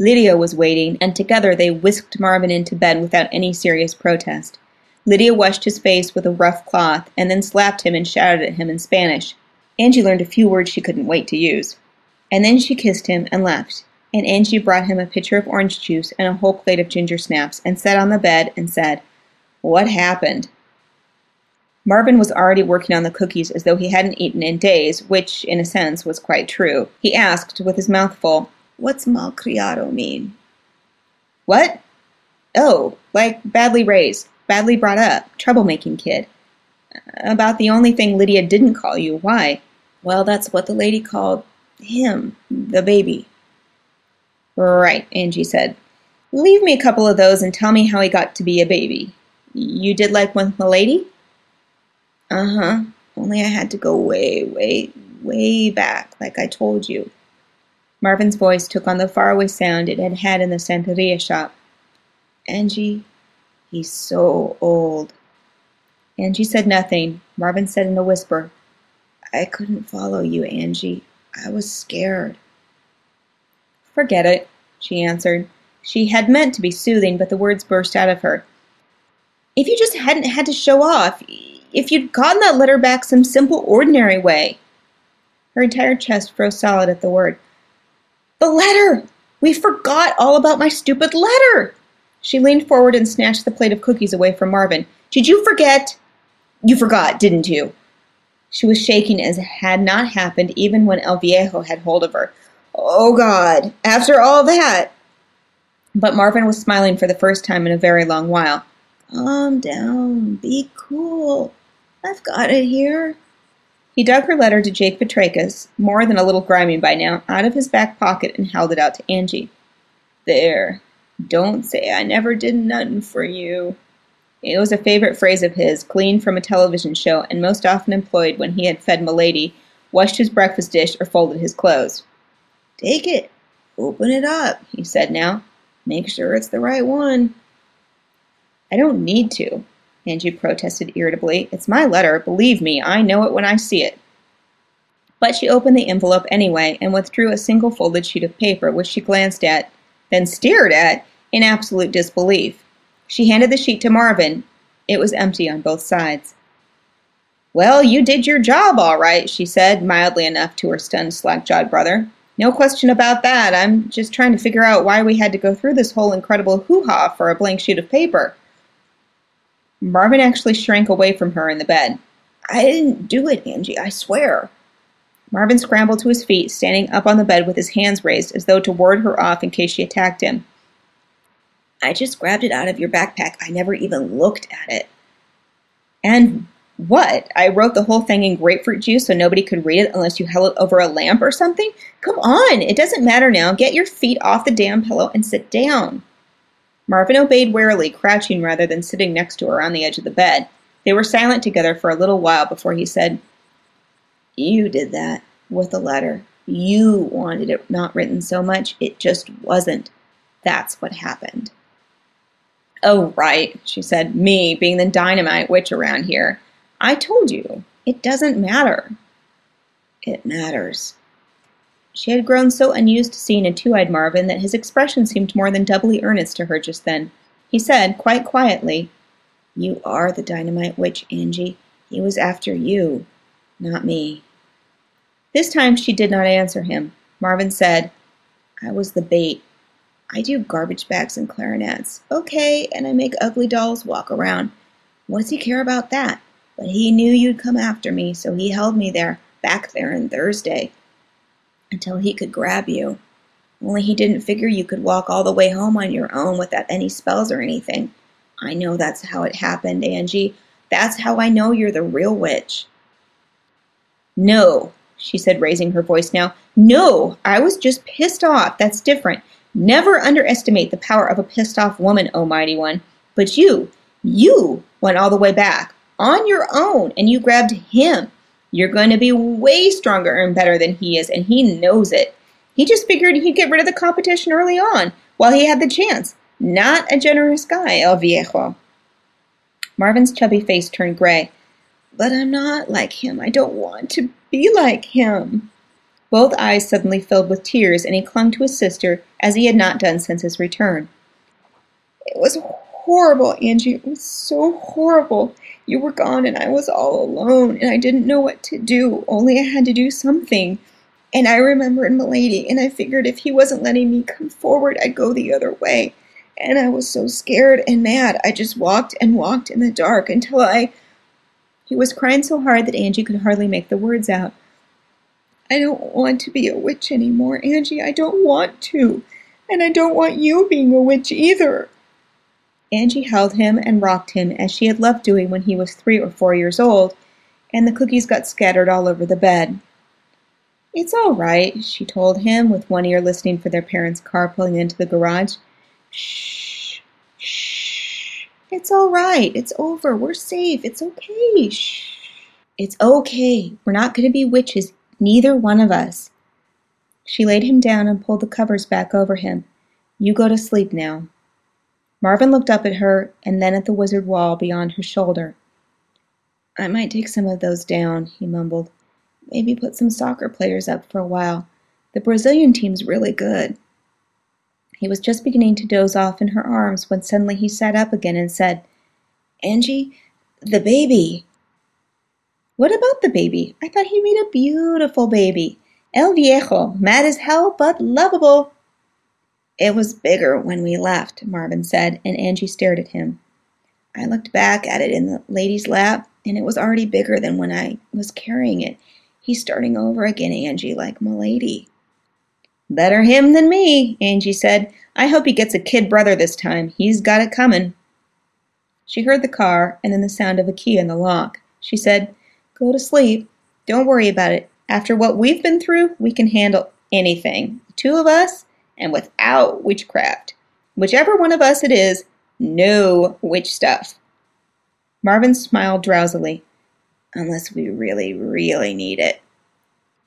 Lydia was waiting, and together they whisked Marvin into bed without any serious protest. Lydia washed his face with a rough cloth, and then slapped him and shouted at him in Spanish. Angie learned a few words she couldn't wait to use. And then she kissed him and left, and Angie brought him a pitcher of orange juice and a whole plate of ginger snaps, and sat on the bed and said, "What happened?" Marvin was already working on the cookies as though he hadn't eaten in days, which, in a sense, was quite true. He asked, with his mouth full, "What's malcriado mean?" "What? Oh, like badly raised, badly brought up, troublemaking kid. About the only thing Lydia didn't call you. Why?" "Well, that's what the lady called him, the baby." "Right," Angie said. "Leave me a couple of those and tell me how he got to be a baby. You did like one with Milady?" "Uh-huh. Only I had to go way, way, way back, like I told you." Marvin's voice took on the faraway sound it had had in the Santeria shop. "Angie, he's so old." Angie said nothing. Marvin said in a whisper, "I couldn't follow you, Angie. I was scared." "Forget it," she answered. She had meant to be soothing, but the words burst out of her. "If you just hadn't had to show off, if you'd gotten that letter back some simple, ordinary way." Her entire chest froze solid at the word. "The letter! We forgot all about my stupid letter!" She leaned forward and snatched the plate of cookies away from Marvin. "Did you forget? You forgot, didn't you?" She was shaking as had not happened even when El Viejo had hold of her. "Oh, God, after all that!" But Marvin was smiling for the first time in a very long while. "Calm down. Be cool. I've got it here." He dug her letter to Jake Petrakis, more than a little grimy by now, out of his back pocket and held it out to Angie. "There. Don't say I never did nothing for you." It was a favorite phrase of his, gleaned from a television show and most often employed when he had fed Milady, washed his breakfast dish, or folded his clothes. "Take it. Open it up," he said now. "Make sure it's the right one." "I don't need to," Angie protested irritably. "It's my letter. Believe me, I know it when I see it." But she opened the envelope anyway and withdrew a single folded sheet of paper, which she glanced at, then stared at, in absolute disbelief. She handed the sheet to Marvin. It was empty on both sides. "Well, you did your job all right," she said, mildly enough to her stunned, slack-jawed brother. "No question about that. I'm just trying to figure out why we had to go through this whole incredible hoo-ha for a blank sheet of paper." Marvin actually shrank away from her in the bed. "I didn't do it, Angie, I swear." Marvin scrambled to his feet, standing up on the bed with his hands raised as though to ward her off in case she attacked him. "I just grabbed it out of your backpack. I never even looked at it." "And what? I wrote the whole thing in grapefruit juice so nobody could read it unless you held it over a lamp or something? Come on, it doesn't matter now. Get your feet off the damn pillow and sit down." Marvin obeyed warily, crouching rather than sitting next to her on the edge of the bed. They were silent together for a little while before he said, "You did that with a letter. You wanted it not written so much. It just wasn't. That's what happened." "Oh, right," she said. "Me, being the dynamite witch around here. I told you. It doesn't matter." "It matters." She had grown so unused to seeing a two-eyed Marvin that his expression seemed more than doubly earnest to her just then. He said, quite quietly, "You are the dynamite witch, Angie. He was after you, not me." This time she did not answer him. Marvin said, "I was the bait. I do garbage bags and clarinets. Okay, and I make ugly dolls walk around. What does he care about that? But he knew you'd come after me, so he held me there, back there on Thursday, until he could grab you. Only he didn't figure you could walk all the way home on your own without any spells or anything. I know that's how it happened, Angie. That's how I know you're the real witch." "No," she said, raising her voice now. "No, I was just pissed off. That's different. Never underestimate the power of a pissed-off woman, oh mighty one. But you, you went all the way back, on your own, and you grabbed him. You're going to be way stronger and better than he is, and he knows it. He just figured he'd get rid of the competition early on, while he had the chance. Not a generous guy, El Viejo." Marvin's chubby face turned gray. "But I'm not like him. I don't want to be like him." both eyes suddenly filled with tears, and he clung to his sister as he had not done since his return. "It was horrible, Angie. It was so horrible. You were gone, and I was all alone, and I didn't know what to do, only I had to do something. And I remembered Milady, and I figured if he wasn't letting me come forward, I'd go the other way. And I was so scared and mad, I just walked and walked in the dark until I—" He was crying so hard that Angie could hardly make the words out. "I don't want to be a witch anymore, Angie. I don't want to. And I don't want you being a witch either." Angie held him and rocked him as she had loved doing when he was three or four years old, and the cookies got scattered all over the bed. "It's all right," she told him, with one ear listening for their parents' car pulling into the garage. "Shh, shh, it's all right, it's over, we're safe, it's okay, shh. It's okay, we're not going to be witches, neither one of us." She laid him down and pulled the covers back over him. "You go to sleep now." Marvin looked up at her, and then at the wizard wall beyond her shoulder. "I might take some of those down," he mumbled. "Maybe put some soccer players up for a while. The Brazilian team's really good." He was just beginning to doze off in her arms when suddenly he sat up again and said, "Angie, the baby." "What about the baby? I thought he made a beautiful baby. El Viejo, mad as hell, but lovable." "It was bigger when we left," Marvin said, and Angie stared at him. "I looked back at it in the lady's lap, and it was already bigger than when I was carrying it. He's starting over again, Angie, like Milady." "Better him than me," Angie said. "I hope he gets a kid brother this time. He's got it coming." She heard the car and then the sound of a key in the lock. She said, "Go to sleep. Don't worry about it. After what we've been through, we can handle anything. The two of us, and without witchcraft. Whichever one of us it is, no witch stuff." Marvin smiled drowsily. "Unless we really, really need it."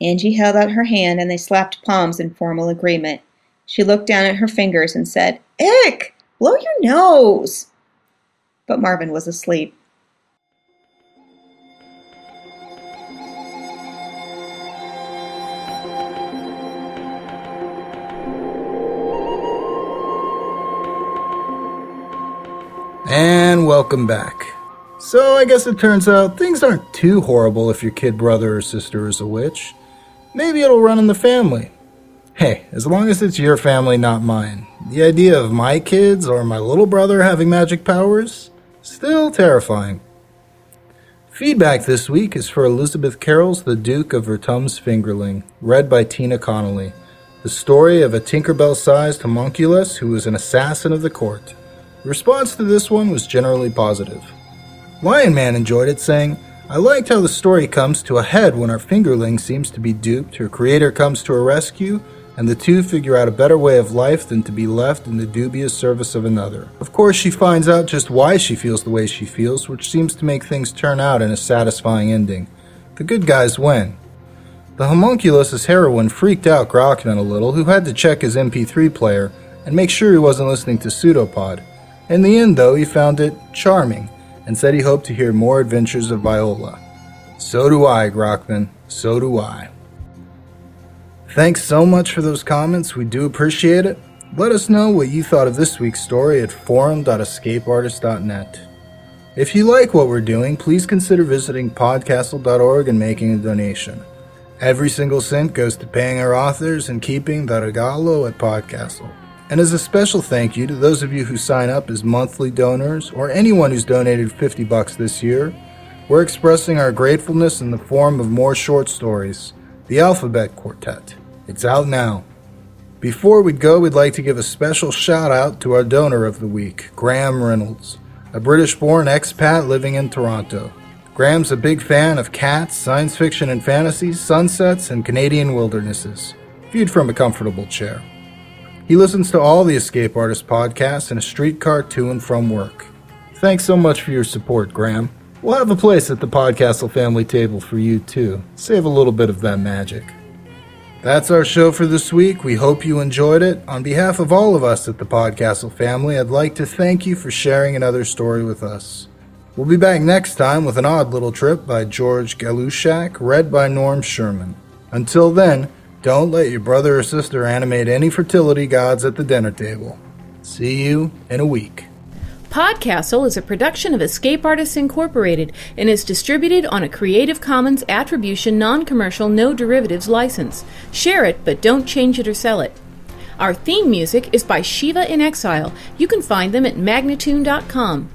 Angie held out her hand, and they slapped palms in formal agreement. She looked down at her fingers and said, "Ick! Blow your nose!" But Marvin was asleep. And welcome back. So I guess it turns out things aren't too horrible if your kid brother or sister is a witch. Maybe it'll run in the family. Hey, as long as it's your family, not mine. The idea of my kids or my little brother having magic powers? Still terrifying. Feedback this week is for Elizabeth Carroll's The Duke of Vertum's Fingerling, read by Tina Connolly. The story of a Tinkerbell-sized homunculus who was an assassin of the court. The response to this one was generally positive. Lion Man enjoyed it, saying, "I liked how the story comes to a head when our fingerling seems to be duped, her creator comes to her rescue, and the two figure out a better way of life than to be left in the dubious service of another. Of course, she finds out just why she feels the way she feels, which seems to make things turn out in a satisfying ending. The good guys win." The homunculus's heroine freaked out Grockman a little, who had to check his M P three player and make sure he wasn't listening to Pseudopod. In the end, though, he found it charming, and said he hoped to hear more adventures of Viola. So do I, Grockman. So do I. Thanks so much for those comments. We do appreciate it. Let us know what you thought of this week's story at forum dot escape artist dot net. If you like what we're doing, please consider visiting podcastle dot org and making a donation. Every single cent goes to paying our authors and keeping the regalo at Podcastle. And as a special thank you to those of you who sign up as monthly donors or anyone who's donated fifty bucks this year, we're expressing our gratefulness in the form of more short stories, The Alphabet Quartet. It's out now. Before we go, we'd like to give a special shout out to our donor of the week, Graham Reynolds, a British-born expat living in Toronto. Graham's a big fan of cats, science fiction and fantasy, sunsets, and Canadian wildernesses, viewed from a comfortable chair. He listens to all the Escape Artist podcasts and a streetcar to and from work. Thanks so much for your support, Graham. We'll have a place at the Podcastle family table for you, too. Save a little bit of that magic. That's our show for this week. We hope you enjoyed it. On behalf of all of us at the Podcastle family, I'd like to thank you for sharing another story with us. We'll be back next time with An Odd Little Trip by George Galushak, read by Norm Sherman. Until then, Don't let your brother or sister animate any fertility gods at the dinner table. See you in a week. PodCastle is a production of Escape Artists Incorporated and is distributed on a Creative Commons Attribution Non-Commercial No Derivatives license. Share it, but don't change it or sell it. Our theme music is by Shiva in Exile. You can find them at magnatune dot com.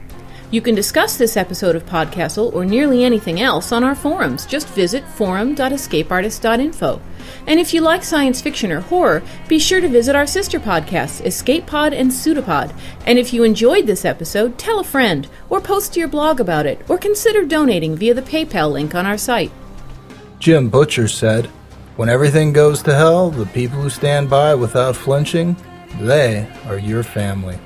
You can discuss this episode of PodCastle or nearly anything else on our forums. Just visit forum dot escape artist dot info. And if you like science fiction or horror, be sure to visit our sister podcasts, Escape Pod and Pseudopod. And if you enjoyed this episode, tell a friend, or post to your blog about it, or consider donating via the PayPal link on our site. Jim Butcher said, "When everything goes to hell, the people who stand by without flinching, they are your family."